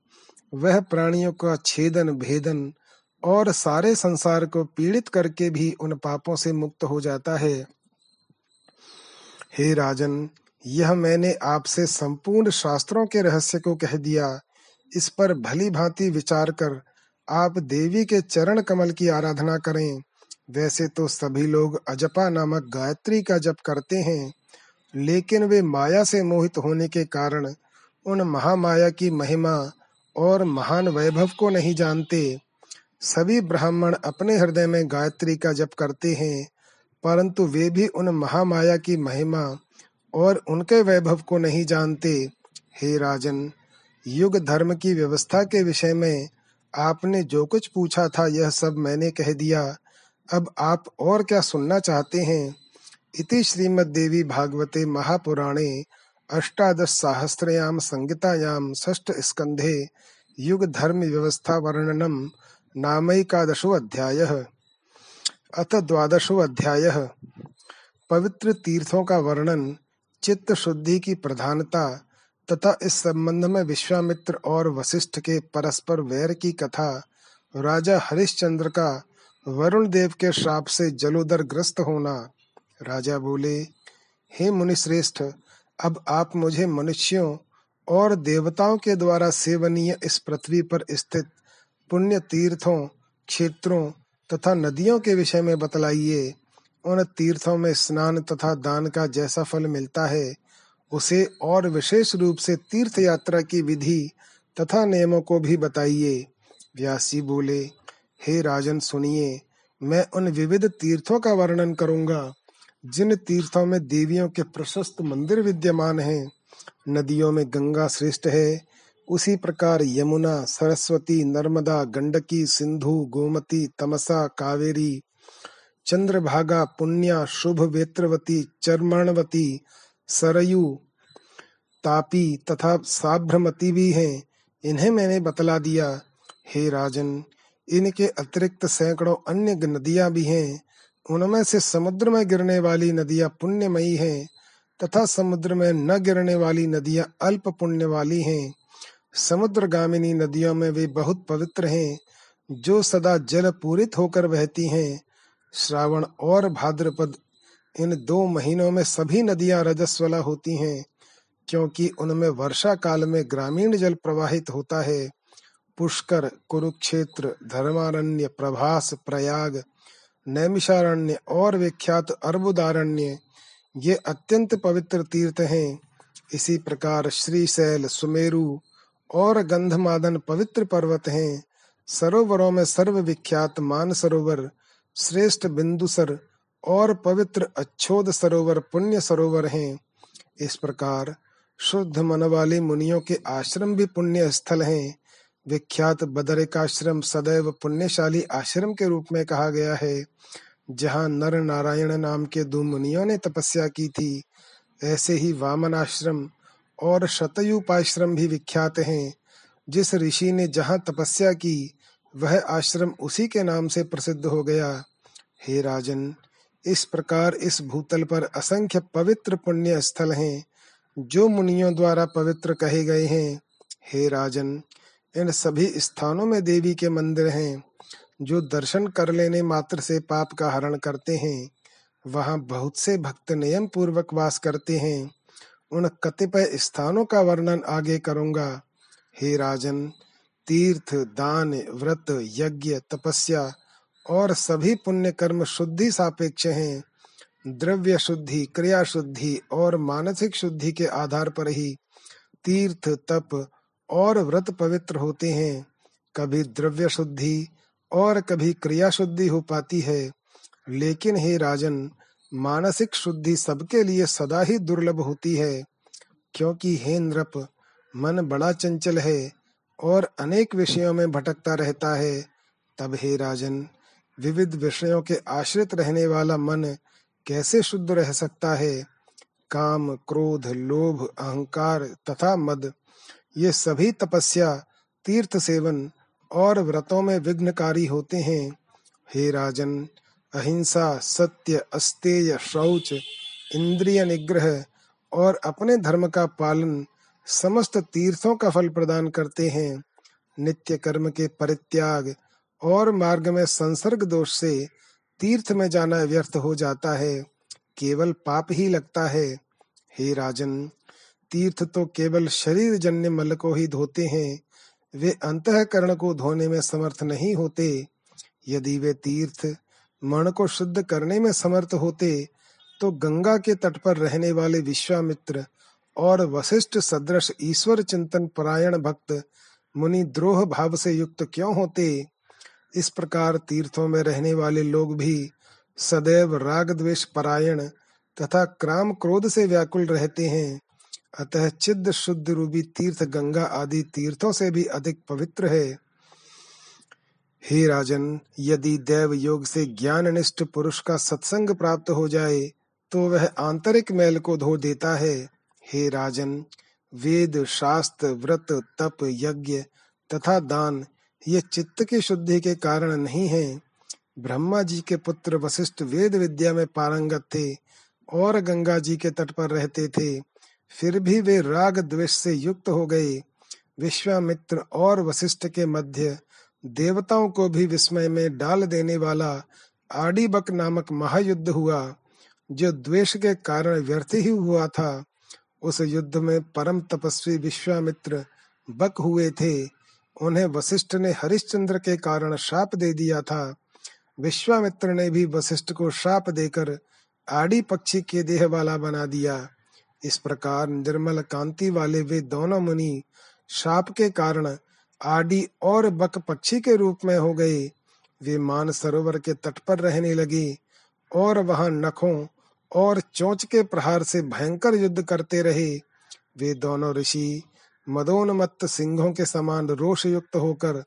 वह प्राणियों का छेदन भेदन और सारे संसार को पीड़ित करके भी उन पापों से मुक्त हो जाता है। हे राजन, यह मैंने आपसे संपूर्ण शास्त्रों के रहस्य को कह दिया। इस पर भली भांति विचार कर आप देवी के चरण कमल की आराधना करें। वैसे तो सभी लोग अजपा नामक गायत्री का जप करते हैं, लेकिन वे माया से मोहित होने के कारण उन महामाया की महिमा और महान वैभव को नहीं जानते। सभी ब्राह्मण अपने हृदय में गायत्री का जप करते हैं, परंतु वे भी उन महामाया की महिमा और उनके वैभव को नहीं जानते। हे राजन, युग धर्म की व्यवस्था के विषय में आपने जो कुछ पूछा था यह सब मैंने कह दिया। अब आप और क्या सुनना चाहते हैं? इति श्रीमद् देवी भागवते महापुराणे अष्टादश सहस्रयाम संहितायाम षष्ठ स्कंधे युग धर्म व्यवस्था वर्णनम नामैकादशो अध्यायः। अथ द्वादशो अध्यायः। पवित्र तीर्थों का वर्णन, चित्त शुद्धि की प्रधानता तथा इस संबंध में विश्वामित्र और वशिष्ठ के परस्पर वैर की कथा, राजा हरिश्चंद्र का वरुण देव के श्राप से जलोदर ग्रस्त होना। राजा बोले, हे मुनिश्रेष्ठ, अब आप मुझे मनुष्यों और देवताओं के द्वारा सेवनीय इस पृथ्वी पर स्थित पुण्य तीर्थों, क्षेत्रों तथा नदियों के विषय में बतलाइए। उन तीर्थों में स्नान तथा दान का जैसा फल मिलता है उसे और विशेष रूप से तीर्थ यात्रा की विधि तथा नियमों को भी बताइए। व्यास जी बोले, हे राजन सुनिए, मैं उन विविध तीर्थों का वर्णन करूंगा जिन तीर्थों में देवियों के प्रशस्त मंदिर विद्यमान हैं। नदियों में गंगा श्रेष्ठ है, उसी प्रकार यमुना, सरस्वती, नर्मदा, गंडकी, सिंधु, गोमती, तमसा, कावेरी, चंद्रभागा, पुण्या, शुभ, वेत्रवती, चर्मणवती, सरयू, तापी तथा साब्रमती भी हैं। इन्हें मैंने बतला दिया। हे राजन, इनके अतिरिक्त सैकड़ों अन्य नदियां भी हैं। उनमें से समुद्र में गिरने वाली नदियां पुण्यमयी हैं तथा समुद्र में न गिरने वाली नदियां अल्प पुण्य वाली हैं। समुद्रगामिनी नदियों में वे बहुत पवित्र हैं जो सदा जल पूरित होकर बहती हैं। श्रावण और भाद्रपद, इन 2 महीनों में सभी नदियां रजस्वला होती हैं, क्योंकि उनमें वर्षा काल में ग्रामीण जल प्रवाहित होता है। पुष्कर, कुरुक्षेत्र, धर्मारण्य, प्रभास, प्रयाग, नैमिषारण्य और विख्यात अर्बुदारण्य, ये अत्यंत पवित्र तीर्थ हैं। इसी प्रकार श्रीशैल, सुमेरु और गंधमादन पवित्र पर्वत हैं। सरोवरों में सर्व विख्यात मान सरोवर, श्रेष्ठ बिंदुसर और पवित्र अच्छोद सरोवर पुण्य सरोवर हैं। इस प्रकार शुद्ध मन वाले मुनियों के आश्रम भी पुण्य स्थल हैं। विख्यात बदरिकाश्रम सदैव पुण्यशाली आश्रम के रूप में कहा गया है, जहाँ नर नारायण नाम के 2 मुनियों ने तपस्या की थी। ऐसे ही वामन आश्रम और शतयूपाश्रम भी विख्यात हैं। जिस ऋषि ने जहाँ तपस्या की वह आश्रम उसी के नाम से प्रसिद्ध हो गया। हे राजन, इस प्रकार इस भूतल पर असंख्य पवित्र पुण्य स्थल हैं जो मुनियों द्वारा पवित्र कहे गए हैं। हे राजन, इन सभी स्थानों में देवी के मंदिर हैं जो दर्शन कर लेने मात्र से पाप का हरण करते हैं। वहां बहुत से भक्त नियम पूर्वक वास करते हैं। उन कतिपय स्थानों का वर्णन आगे करूंगा। हे राजन, तीर्थ, दान, व्रत, यज्ञ, तपस्या और सभी पुण्य कर्म शुद्धि सापेक्ष हैं। द्रव्य शुद्धि, क्रिया शुद्धि और मानसिक शुद्धि के आधार पर ही तीर्थ, तप और व्रत पवित्र होते हैं। कभी द्रव्य शुद्धि और कभी क्रिया शुद्धि हो पाती है, लेकिन हे राजन, मानसिक शुद्धि सबके लिए सदा ही दुर्लभ होती है, क्योंकि हे नृप, मन बड़ा चंचल है और अनेक विषयों में भटकता रहता है। तब हे राजन, विविध विषयों के आश्रित रहने वाला मन कैसे शुद्ध रह सकता है? काम, क्रोध, लोभ, अहंकार तथा मद, ये सभी तपस्या, तीर्थ सेवन और व्रतों में विघ्नकारी होते हैं। हे राजन, अहिंसा, सत्य, अस्तेय, शौच, इंद्रिय निग्रह और अपने धर्म का पालन समस्त तीर्थों का फल प्रदान करते हैं। नित्य कर्म के परित्याग और मार्ग में संसर्ग दोष से तीर्थ में जाना व्यर्थ हो जाता है, केवल पाप ही लगता है। हे राजन, तीर्थ तो केवल शरीर जन्य मल को ही धोते हैं, वे अंतःकरण को धोने में समर्थ नहीं होते। यदि वे तीर्थ मन को शुद्ध करने में समर्थ होते तो गंगा के तट पर रहने वाले विश्वामित्र और वशिष्ठ सदृश ईश्वर चिंतन परायण भक्त मुनि द्रोह भाव से युक्त क्यों होते? इस प्रकार तीर्थों में रहने वाले लोग भी सदैव राग द्वेष परायण तथा काम क्रोध से व्याकुल रहते हैं। अतः चिद्ध शुद्ध रूपी तीर्थ गंगा आदि तीर्थों से भी अधिक पवित्र है। हे राजन, यदि देव योग से ज्ञाननिष्ठ पुरुष का सत्संग प्राप्त हो जाए तो वह आंतरिक मैल को धो देता है। हे राजन, वेद, शास्त्र, व्रत, तप, यज्ञ तथा दान ये चित्त की शुद्धि के कारण नहीं हैं। ब्रह्मा जी के पुत्र वशिष्ठ वेद विद्या में पारंगत थे और गंगा जी के तट पर रहते थे, फिर भी वे राग द्वेष से युक्त हो गए। विश्वामित्र और वशिष्ठ के मध्य देवताओं को भी विस्मय में डाल देने वाला आड़ीबक नामक महायुद्ध हुआ, जो द्वेष के कारण व्यर्थ ही हुआ था। उस युद्ध में परम तपस्वी विश्वामित्र बक हुए थे। उन्हें वशिष्ठ ने हरिश्चंद्र के कारण शाप दे दिया था। विश्वामित्र ने भी वशिष्ठ को शाप देकर आड़ी पक्षी के देह वाला बना दिया। इस प्रकार निर्मल कांति वाले वे दोनों मुनि शाप के कारण आड़ी और बक पक्षी के रूप में हो गए। वे मान सरोवर के तट पर रहने लगे और वहां नखों और चोंच के प्रहार से भयंकर युद्ध करते रहे। वे दोनों ऋषि मदोन्मत्त सिंहों के समान रोष युक्त होकर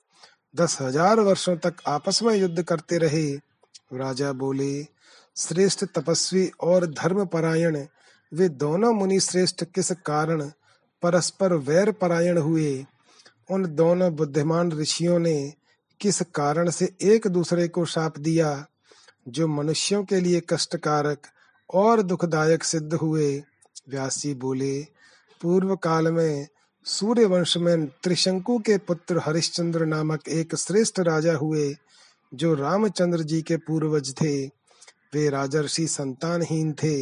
10,000 वर्षों तक आपस में युद्ध करते रहे। राजा बोले, श्रेष्ठ तपस्वी और धर्मपरायण वे दोनों मुनि श्रेष्ठ किस कारण परस्पर वैर परायण हुए? उन दोनों बुद्धिमान ऋषियों ने किस कारण से एक दूसरे को शाप दिया, जो मनुष्यों के लिए कष्टकारक और दुखदायक सिद्ध हुए? व्यास जी बोले, पूर्व काल में सूर्य वंश में त्रिशंकु के पुत्र हरिश्चंद्र नामक एक श्रेष्ठ राजा हुए, जो रामचंद्र जी के पूर्वज थे। वे राजर्षि संतानहीन थे,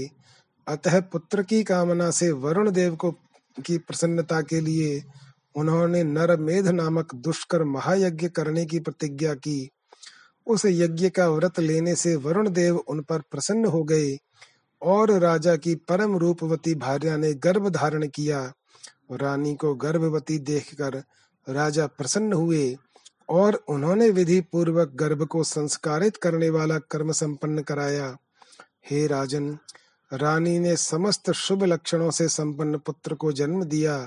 अतः पुत्र की कामना से वरुण देव को की प्रसन्नता के लिए उन्होंने नरमेध नामक दुष्कर महायज्ञ करने की प्रतिज्ञा की। उस यज्ञ का व्रत लेने से वरुण देव उन पर प्रसन्न हो गए और राजा की परम रूपवती भार्या ने गर्भ धारण किया। रानी को गर्भवती देखकर राजा प्रसन्न हुए और उन्होंने विधि पूर्वक गर्भ को संस्कारित करने वाला कर्म संपन्न कराया। हे राजन, रानी ने समस्त शुभ लक्षणों से संपन्न पुत्र को जन्म दिया।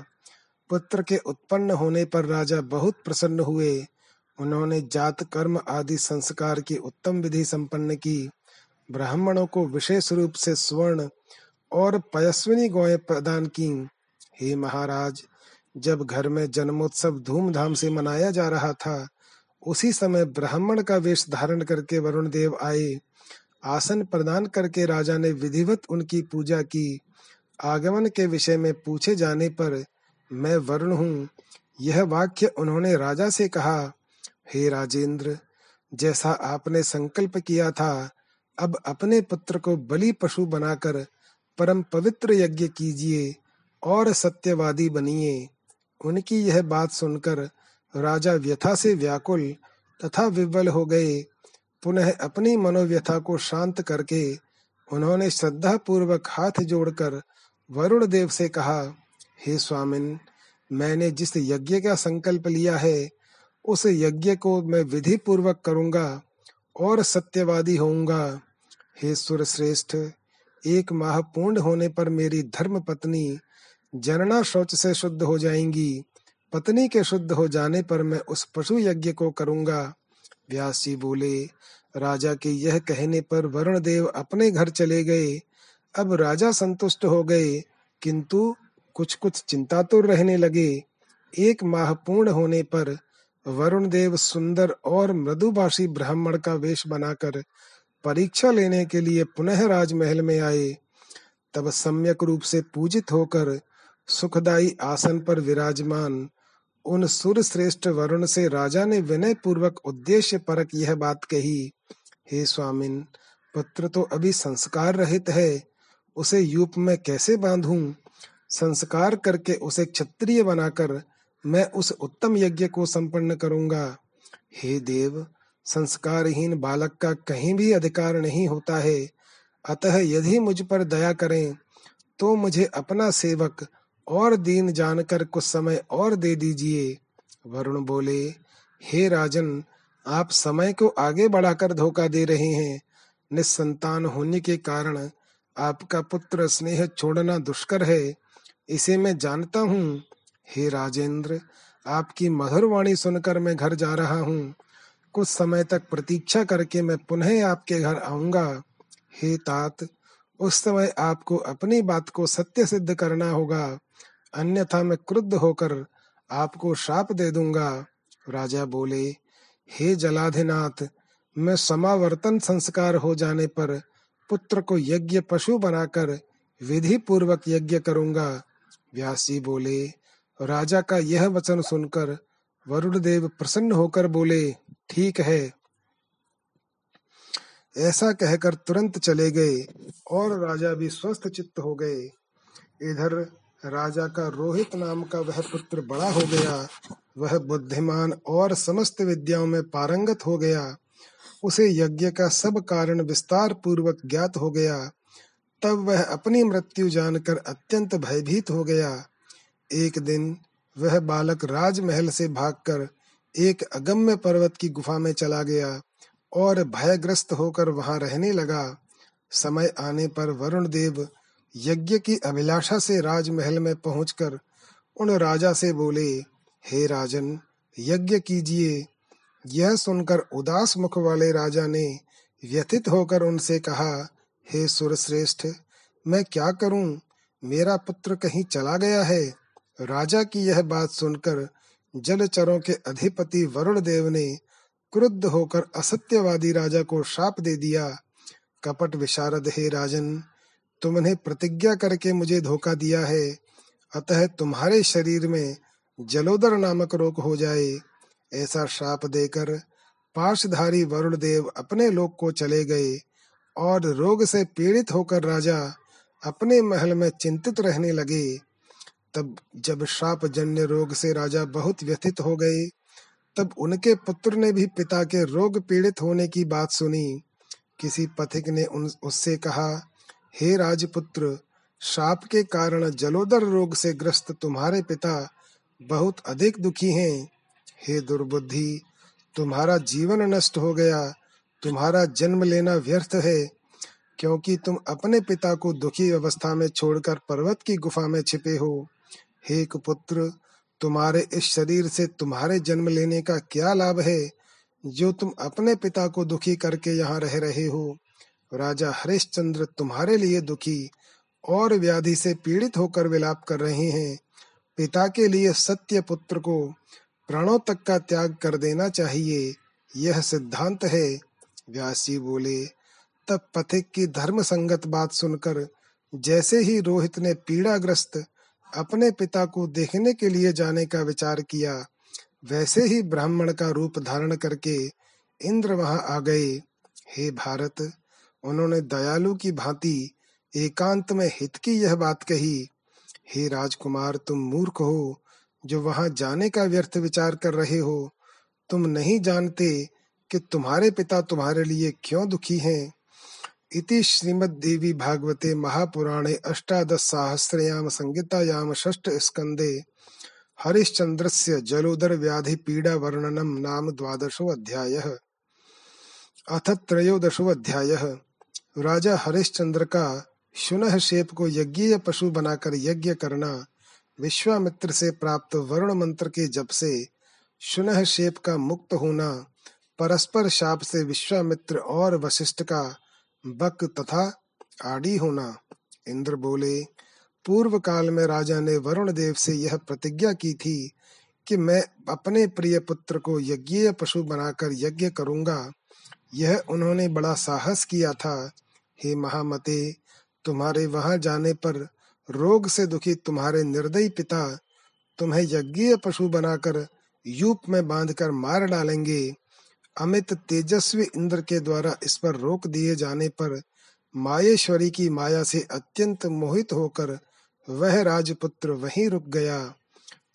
पुत्र के उत्पन्न होने पर राजा बहुत प्रसन्न हुए। उन्होंने जात कर्म आदि संस्कार की उत्तम विधि संपन्न की। ब्राह्मणों को विशेष रूप से स्वर्ण और पयस्विनी गौएं प्रदान की। हे महाराज, जब घर में जन्मोत्सव धूमधाम से मनाया जा रहा था उसी समय ब्राह्मण का वेश धारण करके वरुण देव आए। आसन प्रदान करके राजा ने विधिवत उनकी पूजा की। आगमन के विषय में पूछे जाने पर मैं वरुण हूँ यह वाक्य उन्होंने राजा से कहा। हे राजेंद्र, जैसा आपने संकल्प किया था, अब अपने पुत्र को बलि पशु बनाकर परम पवित्र यज्ञ कीजिए और सत्यवादी बनिए। उनकी यह बात सुनकर राजा व्यथा से व्याकुल तथा विवल हो गए। पुनः अपनी मनोव्यथा को शांत करके उन्होंने श्रद्धा पूर्वक हाथ जोड़कर वरुण देव से कहा, हे स्वामिन, मैंने जिस यज्ञ का संकल्प लिया है उस यज्ञ को मैं विधि पूर्वक करूंगा और सत्यवादी होऊंगा। हे सुरश्रेष्ठ, एक माह पूर्ण होने पर मेरी धर्म पत्नी जनना शौच से शुद्ध हो जाएंगी। पत्नी के शुद्ध हो जाने पर मैं उस पशु यज्ञ को करूंगा। व्यास जी बोले। राजा के यह कहने पर वरुण देव अपने घर चले गए। अब राजा संतुष्ट हो गए, किंतु कुछ कुछ चिंतातुर रहने लगे। एक माह पूर्ण होने पर वरुण देव सुंदर और मृदुभाषी ब्राह्मण का वेश बनाकर परीक्षा लेने के लिए पुनः राजमहल में आए। तब सम्यक रूप से पूजित होकर सुखदायी आसन पर विराजमान उन सुरश्रेष्ठ वरुण से राजा ने विनय पूर्वक उद्देश्य परक यह बात कही, हे स्वामिन, पुत्र तो अभी संस्कार रहित है, उसे यूप में कैसे बांधूं? संस्कार करके उसे क्षत्रिय बनाकर मैं उस उत्तम यज्ञ को संपन्न करूंगा। हे देव, संस्कारहीन बालक का कहीं भी अधिकार नहीं होता है, अतः यदि मुझ पर दया करें तो मुझे अपना सेवक और दीन जानकर कुछ समय और दे दीजिए। वरुण बोले, हे राजन, आप समय को आगे बढ़ाकर धोखा दे रहे हैं। निस्संतान होने के कारण आपका पुत्र स्नेह छोड़ना दुष्कर है, इसे मैं जानता हूँ। हे राजेंद्र, आपकी मधुर वाणी सुनकर मैं घर जा रहा हूँ। कुछ समय तक प्रतीक्षा करके मैं पुनः आपके घर आऊंगा। हे तात, उस समय आपको अपनी बात को सत्य सिद्ध करना होगा, अन्यथा मैं क्रुद्ध होकर आपको श्राप दे दूंगा। राजा बोले, हे जलाधिनाथ, मैं समावर्तन संस्कार हो जाने पर पुत्र को यज्ञ पशु बनाकर विधि पूर्वक यज्ञ करूंगा। व्यास जी बोले। राजा का यह वचन सुनकर वरुण देव प्रसन्न होकर बोले, ठीक है। ऐसा कहकर तुरंत चले गए और राजा भी स्वस्थ चित्त हो गए। इधर राजा का रोहित नाम का वह पुत्र बड़ा हो गया। वह बुद्धिमान और समस्त विद्याओं में पारंगत हो गया। उसे यज्ञ का सब कारण विस्तार पूर्वक ज्ञात हो गया। तब वह अपनी मृत्यु जानकर अत्यंत भयभीत हो गया। एक दिन वह बालक राजमहल से भागकर एक अगम्य पर्वत की गुफा में चला गया और भयग्रस्त होकर वहां रहने लगा। समय आने पर वरुण देव यज्ञ की अभिलाषा से राजमहल में पहुंचकर उन राजा से बोले, हे राजन, यज्ञ कीजिए। यह सुनकर उदास मुख वाले राजा ने व्यथित होकर उनसे कहा, हे सुरश्रेष्ठ, मैं क्या करूं? मेरा पुत्र कहीं चला गया है। राजा की यह बात सुनकर जलचरों के अधिपति वरुण देव ने क्रुद्ध होकर असत्यवादी राजा को शाप दे दिया। कपट विशारद, हे राजन, तुमने प्रतिज्ञा करके मुझे धोखा दिया है, अतः तुम्हारे शरीर में जलोदर नामक रोग हो जाए। ऐसा शाप देकर पाशधारी वरुण देव अपने लोक को चले गए और रोग से पीड़ित होकर राजा अपने महल में चिंतित रहने लगे। तब जब शाप जन्य रोग से राजा बहुत व्यथित हो गए, तब उनके पुत्र ने भी पिता के रोग पीड़ित होने की बात सुनी। किसी पथिक ने उससे कहा, हे राजपुत्र, शाप के कारण जलोदर रोग से ग्रस्त तुम्हारे पिता बहुत अधिक दुखी हैं। हे दुर्बुद्धि, तुम्हारा जीवन नष्ट हो गया, तुम्हारा जन्म लेना व्यर्थ है, क्योंकि तुम अपने पिता को दुखी अवस्था में छोड़कर पर्वत की गुफा में छिपे हो। हे कुपुत्र, तुम्हारे इस शरीर से तुम्हारे जन्म लेने का क्या लाभ है, जो तुम अपने पिता को दुखी करके यहाँ रह रहे हो? राजा हरिश्चंद्र तुम्हारे लिए दुखी और व्याधि से पीड़ित होकर विलाप कर रहे हैं। पिता के लिए सत्य पुत्र को प्राणों तक का त्याग कर देना चाहिए, यह सिद्धांत है। व्यास जी बोले, तब पथिक की धर्म संगत बात सुनकर जैसे ही रोहित ने पीड़ाग्रस्त अपने पिता को देखने के लिए जाने का विचार किया, वैसे ही ब्राह्मण का रूप धारण करके इंद्र वहां आ गए। हे भारत, उन्होंने दयालु की भांति एकांत में हित की यह बात कही। हे राजकुमार, तुम मूर्ख हो जो वहां जाने का व्यर्थ विचार कर रहे हो। तुम नहीं जानते कि तुम्हारे पिता तुम्हारे लिए क्यों दुखी हैं। इति श्रीमद् देवी भागवते महापुराणे अष्टादश सहस्रयाम संहितायाम षष्ठ स्कंदे हरिश्चंद्रस्य जलोदर व्याधि पीड़ा वर्णनम नाम द्वादशो अध्यायः। अथ त्रयोदशो अध्यायः। राजा हरिश्चंद्र का शुनह शेप को यज्ञीय पशु बनाकर यज्ञ करना, विश्वामित्र से प्राप्त वरुण मंत्र के जप से शुनह शेप का मुक्त होना, परस्पर शाप से विश्वामित्र और वशिष्ठ का बक तथा आड़ी होना। इंद्र बोले, पूर्व काल में राजा ने वरुण देव से यह प्रतिज्ञा की थी कि मैं अपने प्रिय पुत्र को यज्ञीय पशु बनाकर यज्ञ करूंगा। यह उन्होंने बड़ा साहस किया था। हे महामते, तुम्हारे वहां जाने पर रोग से दुखी तुम्हारे निर्दयी पिता तुम्हें यज्ञीय पशु बनाकर यूप में बांधकर मार डालेंगे। अमित तेजस्वी इंद्र के द्वारा इस पर रोक दिए जाने पर मायेश्वरी की माया से अत्यंत मोहित होकर वह राजपुत्र वहीं रुक गया।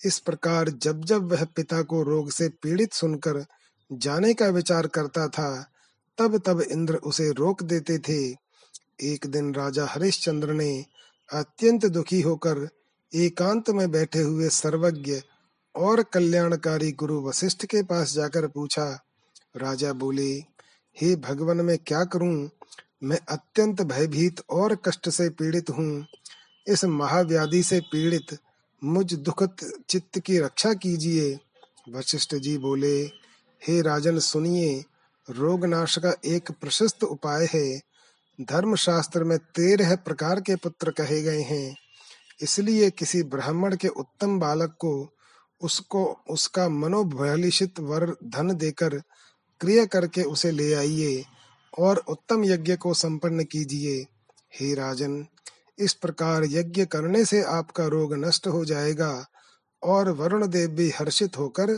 इस प्रकार जब जब वह पिता को रोग से पीड़ित सुनकर जाने का विचार करता था, तब तब इंद्र उसे रोक देते थे। एक दिन राजा हरिश्चंद्र ने अत्यंत दुखी होकर एकांत में बैठे हुए सर्वज्ञ और कल्याणकारी गुरु वशिष्ठ के पास जाकर पूछा। राजा बोले, हे भगवान, मैं क्या करूं? मैं अत्यंत भयभीत और कष्ट से पीड़ित हूं। इस महाव्याधि से पीड़ित मुझ दुखत चित्त की रक्षा कीजिए। वशिष्ठ जी बोले, हे राजन, सुनिए, रोगनाश का एक प्रशस्त उपाय है। धर्मशास्त्र में 13 प्रकार के पुत्र कहे गए हैं, इसलिए किसी ब्राह्मण के उत्तम बालक को उसका मनोभलिष्ट वर धन देकर क्रिया करके उसे ले आइए और उत्तम यज्ञ को संपन्न कीजिए। हे राजन, इस प्रकार यज्ञ करने से आपका रोग नष्ट हो जाएगा और वरुण देव भी हर्षित होकर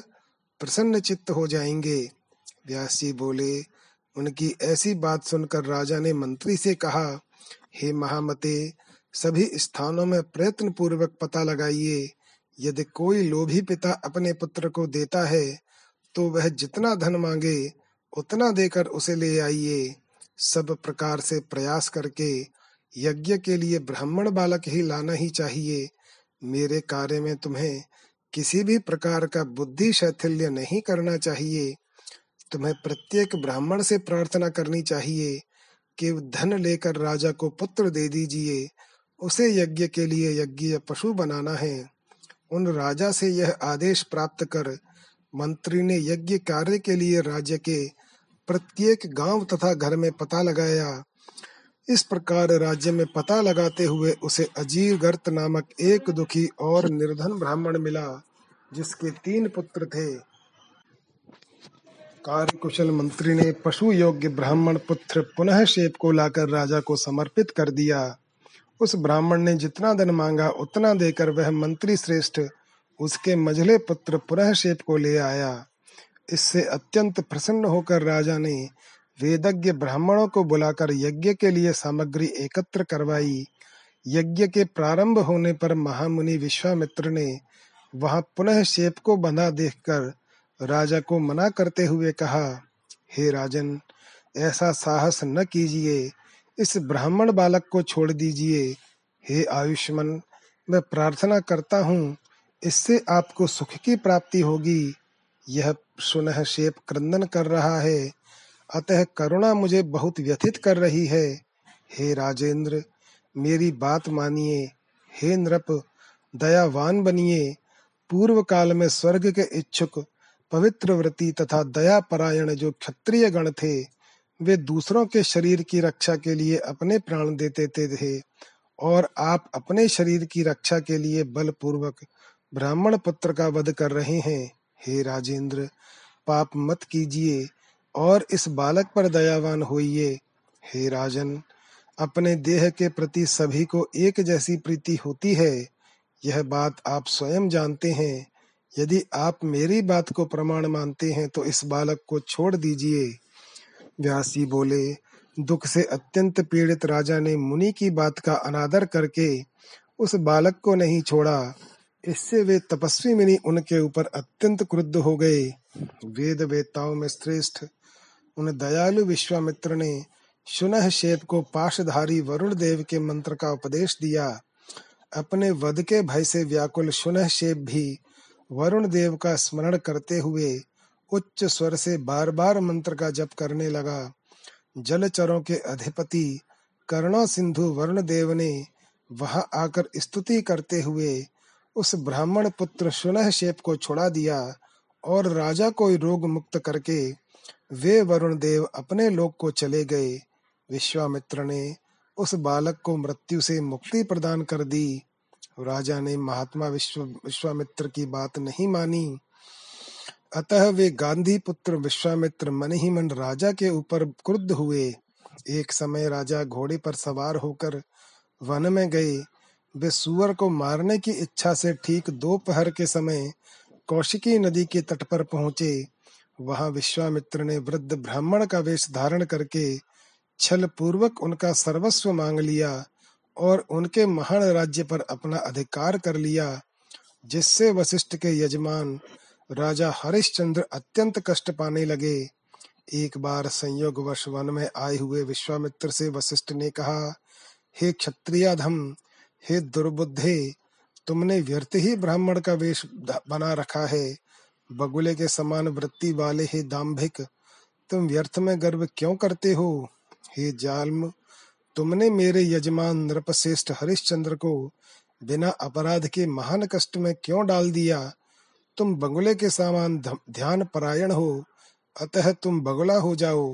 प्रसन्न चित्त हो जाएंगे। व्यास जी बोले, उनकी ऐसी बात सुनकर राजा ने मंत्री से कहा, हे महामते, सभी स्थानों में प्रयत्न पूर्वक पता लगाइए। यदि कोई लोभी पिता अपने पुत्र को देता है तो वह जितना धन मांगे उतना देकर उसे ले आइए। सब प्रकार से प्रयास करके यज्ञ के लिए ब्राह्मण बालक ही लाना ही चाहिए। मेरे कार्य में तुम्हें किसी भी प्रकार का बुद्धि शैथिल्य नहीं करना चाहिए। तुम्हें प्रत्येक ब्राह्मण से प्रार्थना करनी चाहिए कि धन लेकर राजा को पुत्र दे दीजिए, उसे यज्ञ के लिए यज्ञीय पशु बनाना है। उन राजा से यह आदेश प्राप्त कर मंत्री ने यज्ञ कार्य के लिए राज्य के प्रत्येक गांव तथा घर में पता लगाया। इस प्रकार राज्य में पता लगाते हुए उसे अजीर गर्त नामक एक दुखी और निर्धन ब्राह्मण मिला, जिसके 3 पुत्र थे। कार्यकुशल मंत्री ने पशु योग्य ब्राह्मण पुत्र पुनः शेप को लाकर राजा को समर्पित कर दिया। उस ब्राह्मण ने जितना धन मांगा उतना देकर वह मंत्री श्रेष्ठ उसके मझले पुत्र पुनः शेप को ले आया। इससे अत्यंत प्रसन्न होकर राजा ने वेदज्ञ ब्राह्मणों को बुलाकर यज्ञ के लिए सामग्री एकत्र करवाई। यज्ञ के प्रारंभ होने पर महामुनि विश्वामित्र ने वहां पुनः शेप को बंधा देखकर राजा को मना करते हुए कहा, हे राजन, ऐसा साहस न कीजिए, इस ब्राह्मण बालक को छोड़ दीजिए। हे आयुष्मान, मैं प्रार्थना करता हूँ, इससे आपको सुख की प्राप्ति होगी। यह सुनह शेप क्रंदन कर रहा है, अतः करुणा मुझे बहुत व्यथित कर रही है। हे राजेंद्र, मेरी बात मानिए। हे नृप, दयावान बनिए। पूर्व काल में स्वर्ग के इच्छुक पवित्र व्रती तथा दया परायण जो क्षत्रिय गण थे, वे दूसरों के शरीर की रक्षा के लिए अपने प्राण देते थे और आप अपने शरीर की रक्षा के लिए बलपूर्वक ब्राह्मण पुत्र का वध कर रहे हैं। हे राजेंद्र, पाप मत कीजिए और इस बालक पर दयावान होइए। हे राजन, अपने देह के प्रति सभी को एक जैसी प्रीति होती है, यह बात आप स्वयं जानते हैं। यदि आप मेरी बात को प्रमाण मानते हैं तो इस बालक को छोड़ दीजिए। व्यास जी बोले, दुख से अत्यंत पीड़ित राजा ने मुनि की बात का अनादर करके उस बालक को नहीं छोड़ा। इससे वे तपस्वी मुनि उनके ऊपर अत्यंत क्रुद्ध हो गए। वेद वेताओं में श्रेष्ठ उन दयालु विश्वामित्र ने शुनह शेप को पाशधारी वरुण देव के मंत्र का उपदेश दिया। अपने वध के भय से व्याकुल शुनह शेप भी वरुण देव का स्मरण करते हुए उच्च स्वर से बार बार मंत्र का जप करने लगा। जलचरों के अधिपति कर्ण सिंधु वरुण देव ने वहां आकर स्तुति करते हुए उस ब्राह्मण पुत्र शुनह शेप को छुड़ा दिया और राजा को रोग मुक्त करके वे वरुण देव अपने लोक को चले गए। विश्वामित्र ने उस बालक को मृत्यु से मुक्ति प्रदान कर दी। राजा ने महात्मा विश्वामित्र की बात नहीं मानी, अतः वे गांधी पुत्र विश्वामित्र मन ही मन राजा के ऊपर क्रुद्ध हुए। एक समय राजा घोड़े पर सवार होकर वन में गए। वे सूअर को मारने की इच्छा से ठीक दोपहर के समय कौशिकी नदी के तट पर पहुंचे। वहां विश्वामित्र ने वृद्ध ब्राह्मण का वेश धारण करके छल पूर्वक उनका सर्वस्व मांग लिया और उनके महान राज्य पर अपना अधिकार कर लिया, जिससे वशिष्ठ के यजमान राजा हरिश्चंद्र अत्यंत कष्ट पाने लगे। एक बार संयोगवश वन में आए हुए विश्वामित्र से वशिष्ठ ने कहा, हे क्षत्रियाधम, हे दुर्बुद्धे, तुमने व्यर्थ ही ब्राह्मण का वेश बना रखा है। बगुले के समान वृत्ति वाले हे दाम्भिक, तुम व्यर्थ में गर्व क्यों करते हो। हे जाल्म, तुमने मेरे यजमान नृपश्रेष्ठ हरिश्चंद्र को बिना अपराध के महान कष्ट में क्यों डाल दिया। तुम बगुले के समान ध्यान परायण हो, अतः तुम बगुला हो जाओ।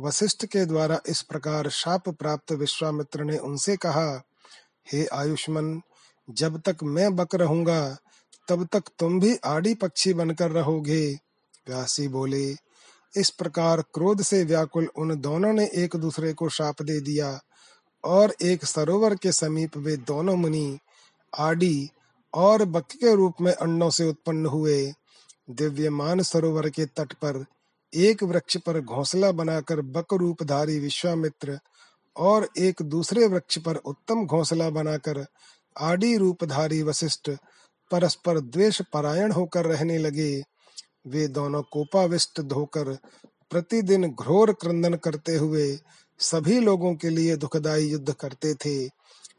वशिष्ठ के द्वारा इस प्रकार शाप प्राप्त विश्वामित्र ने उनसे कहा, हे आयुष्मान, जब तक मैं बक रहूंगा तब तक तुम भी आड़ी पक्षी बनकर रहोगे। व्यासी बोले, इस प्रकार क्रोध से व्याकुल उन दोनों ने एक दूसरे को शाप दे दिया और एक सरोवर के समीप वे दोनों मुनि आड़ी और बक के रूप में अंडों से उत्पन्न हुए। दिव्यमान सरोवर के तट पर एक वृक्ष पर घोंसला बनाकर बक रूपधारी विश्वामित्र और एक दूसरे वृक्ष पर उत्तम घोंसला बनाकर आड़ी रूपधारी वशिष्ठ परस्पर द्वेष परायण होकर रहने लगे। वे दोनों कोपाविष्ट होकर प्रतिदिन घोर क्रंदन करते हुए सभी लोगों के लिए दुखदायी युद्ध करते थे।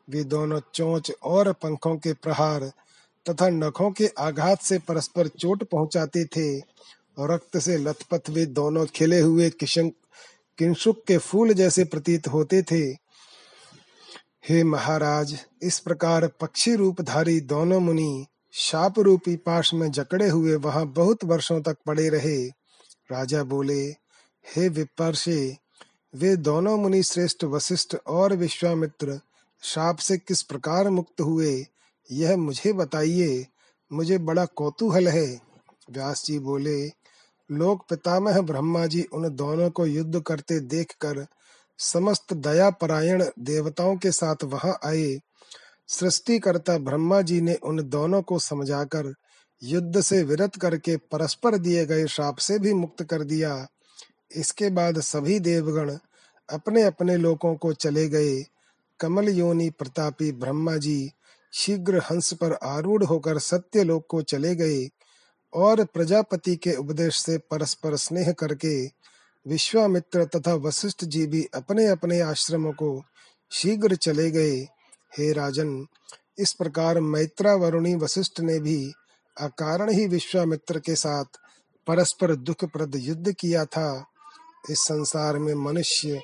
वे दोनों चोंच और पंखों के प्रहार तथा नखों के आघात से परस्पर चोट पहुंचाते थे। रक्त से लथपथ वे दोनों खिले हुए किंशुक के फूल जैसे प्रतीत होते थे। हे महाराज, इस प्रकार पक्षी रूपधारी दोनों मुनि शाप रूपी पाश में जकड़े हुए वहां बहुत वर्षों तक पड़े रहे। राजा बोले, हे विपर्षे, वे दोनों मुनि श्रेष्ठ वशिष्ठ और विश्वामित्र शाप से किस प्रकार मुक्त हुए, यह मुझे बताइए, मुझे बड़ा कौतूहल है। व्यास जी बोले, लोक पितामह ब्रह्मा जी उन दोनों को युद्ध करते देखकर समस्त दया परायण देवताओं के साथ वहां आए। सृष्टिकर्ता ब्रह्मा जी ने उन दोनों को समझाकर युद्ध से विरत करके परस्पर दिए गए शाप से भी मुक्त कर दिया। इसके बाद सभी देवगण अपने अपने लोकों को चले गए। कमल योनि प्रतापी ब्रह्मा जी शीघ्र हंस पर आरूढ़ होकर सत्यलोक को चले गए और प्रजापति के उपदेश से परस्पर स्नेह करके विश्वामित्र तथा वशिष्ठ जी भी अपने अपने आश्रमों को शीघ्र चले गए। हे राजन, इस प्रकार मैत्रा वरुणी वशिष्ठ ने भी अकारण ही विश्वामित्र के साथ परस्पर दुखप्रद युद्ध किया था। इस संसार में मनुष्य,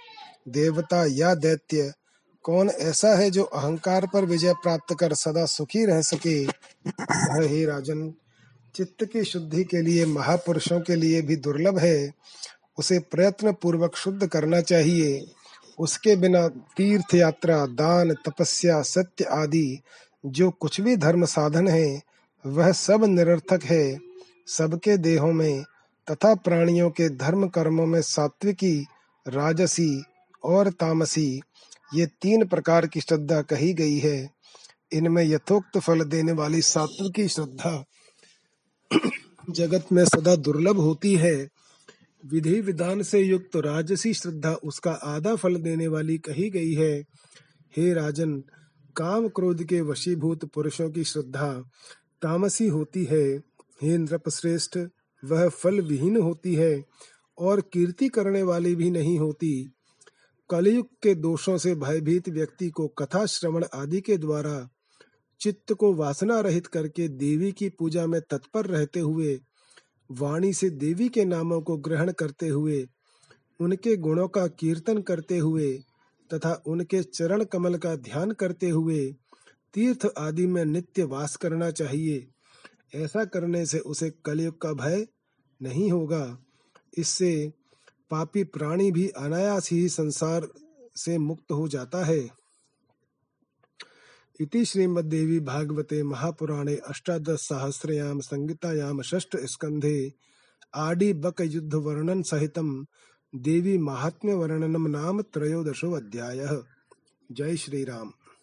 देवता या दैत्य कौन ऐसा है जो अहंकार पर विजय प्राप्त कर सदा सुखी रह सके। हे राजन, चित्त की शुद्धि के लिए महापुरुषों के लिए भी दुर्लभ है। उसे प्रयत्न पूर्वक शुद्ध करना चाहिए। उसके बिना तीर्थ यात्रा, दान, तपस्या, सत्य आदि जो कुछ भी धर्म साधन है वह सब निरर्थक है। सबके देहों में तथा प्राणियों के धर्म कर्मों में सात्विकी, राजसी और तामसी ये तीन प्रकार की श्रद्धा कही गई है। इनमें यथोक्त फल देने वाली सात्विकी श्रद्धा जगत में सदा दुर्लभ होती है। विधि विधान से युक्त राजसी श्रद्धा उसका आधा फल देने वाली कही गई है। हे राजन, काम क्रोध के वशीभूत पुरुषों की श्रद्धा तामसी होती है। हे नृपश्रेष्ठ, वह फल विहीन होती है और कीर्ति करने वाली भी नहीं होती। कलयुग के दोषों से भयभीत व्यक्ति को कथा श्रवण आदि के द्वारा चित्त को वासना रहित करके देवी की पूजा में तत्पर रहते हुए, वाणी से देवी के नामों को ग्रहण करते हुए, उनके गुणों का कीर्तन करते हुए तथा उनके चरण कमल का ध्यान करते हुए तीर्थ आदि में नित्य वास करना चाहिए। ऐसा करने से उसे कलयुग का भय नहीं होगा। इससे पापी प्राणी भी अनायास ही संसार से मुक्त हो जाता है। इति श्रीमद्देवी भागवते महापुराणे अष्टादश सहस्रयाम संहितायाम षष्ठ स्कंधे आदि बक युद्ध वर्णन सहितम देवी महात्म्य वर्णनम नाम त्रयोदशो अध्यायः। जय श्री राम।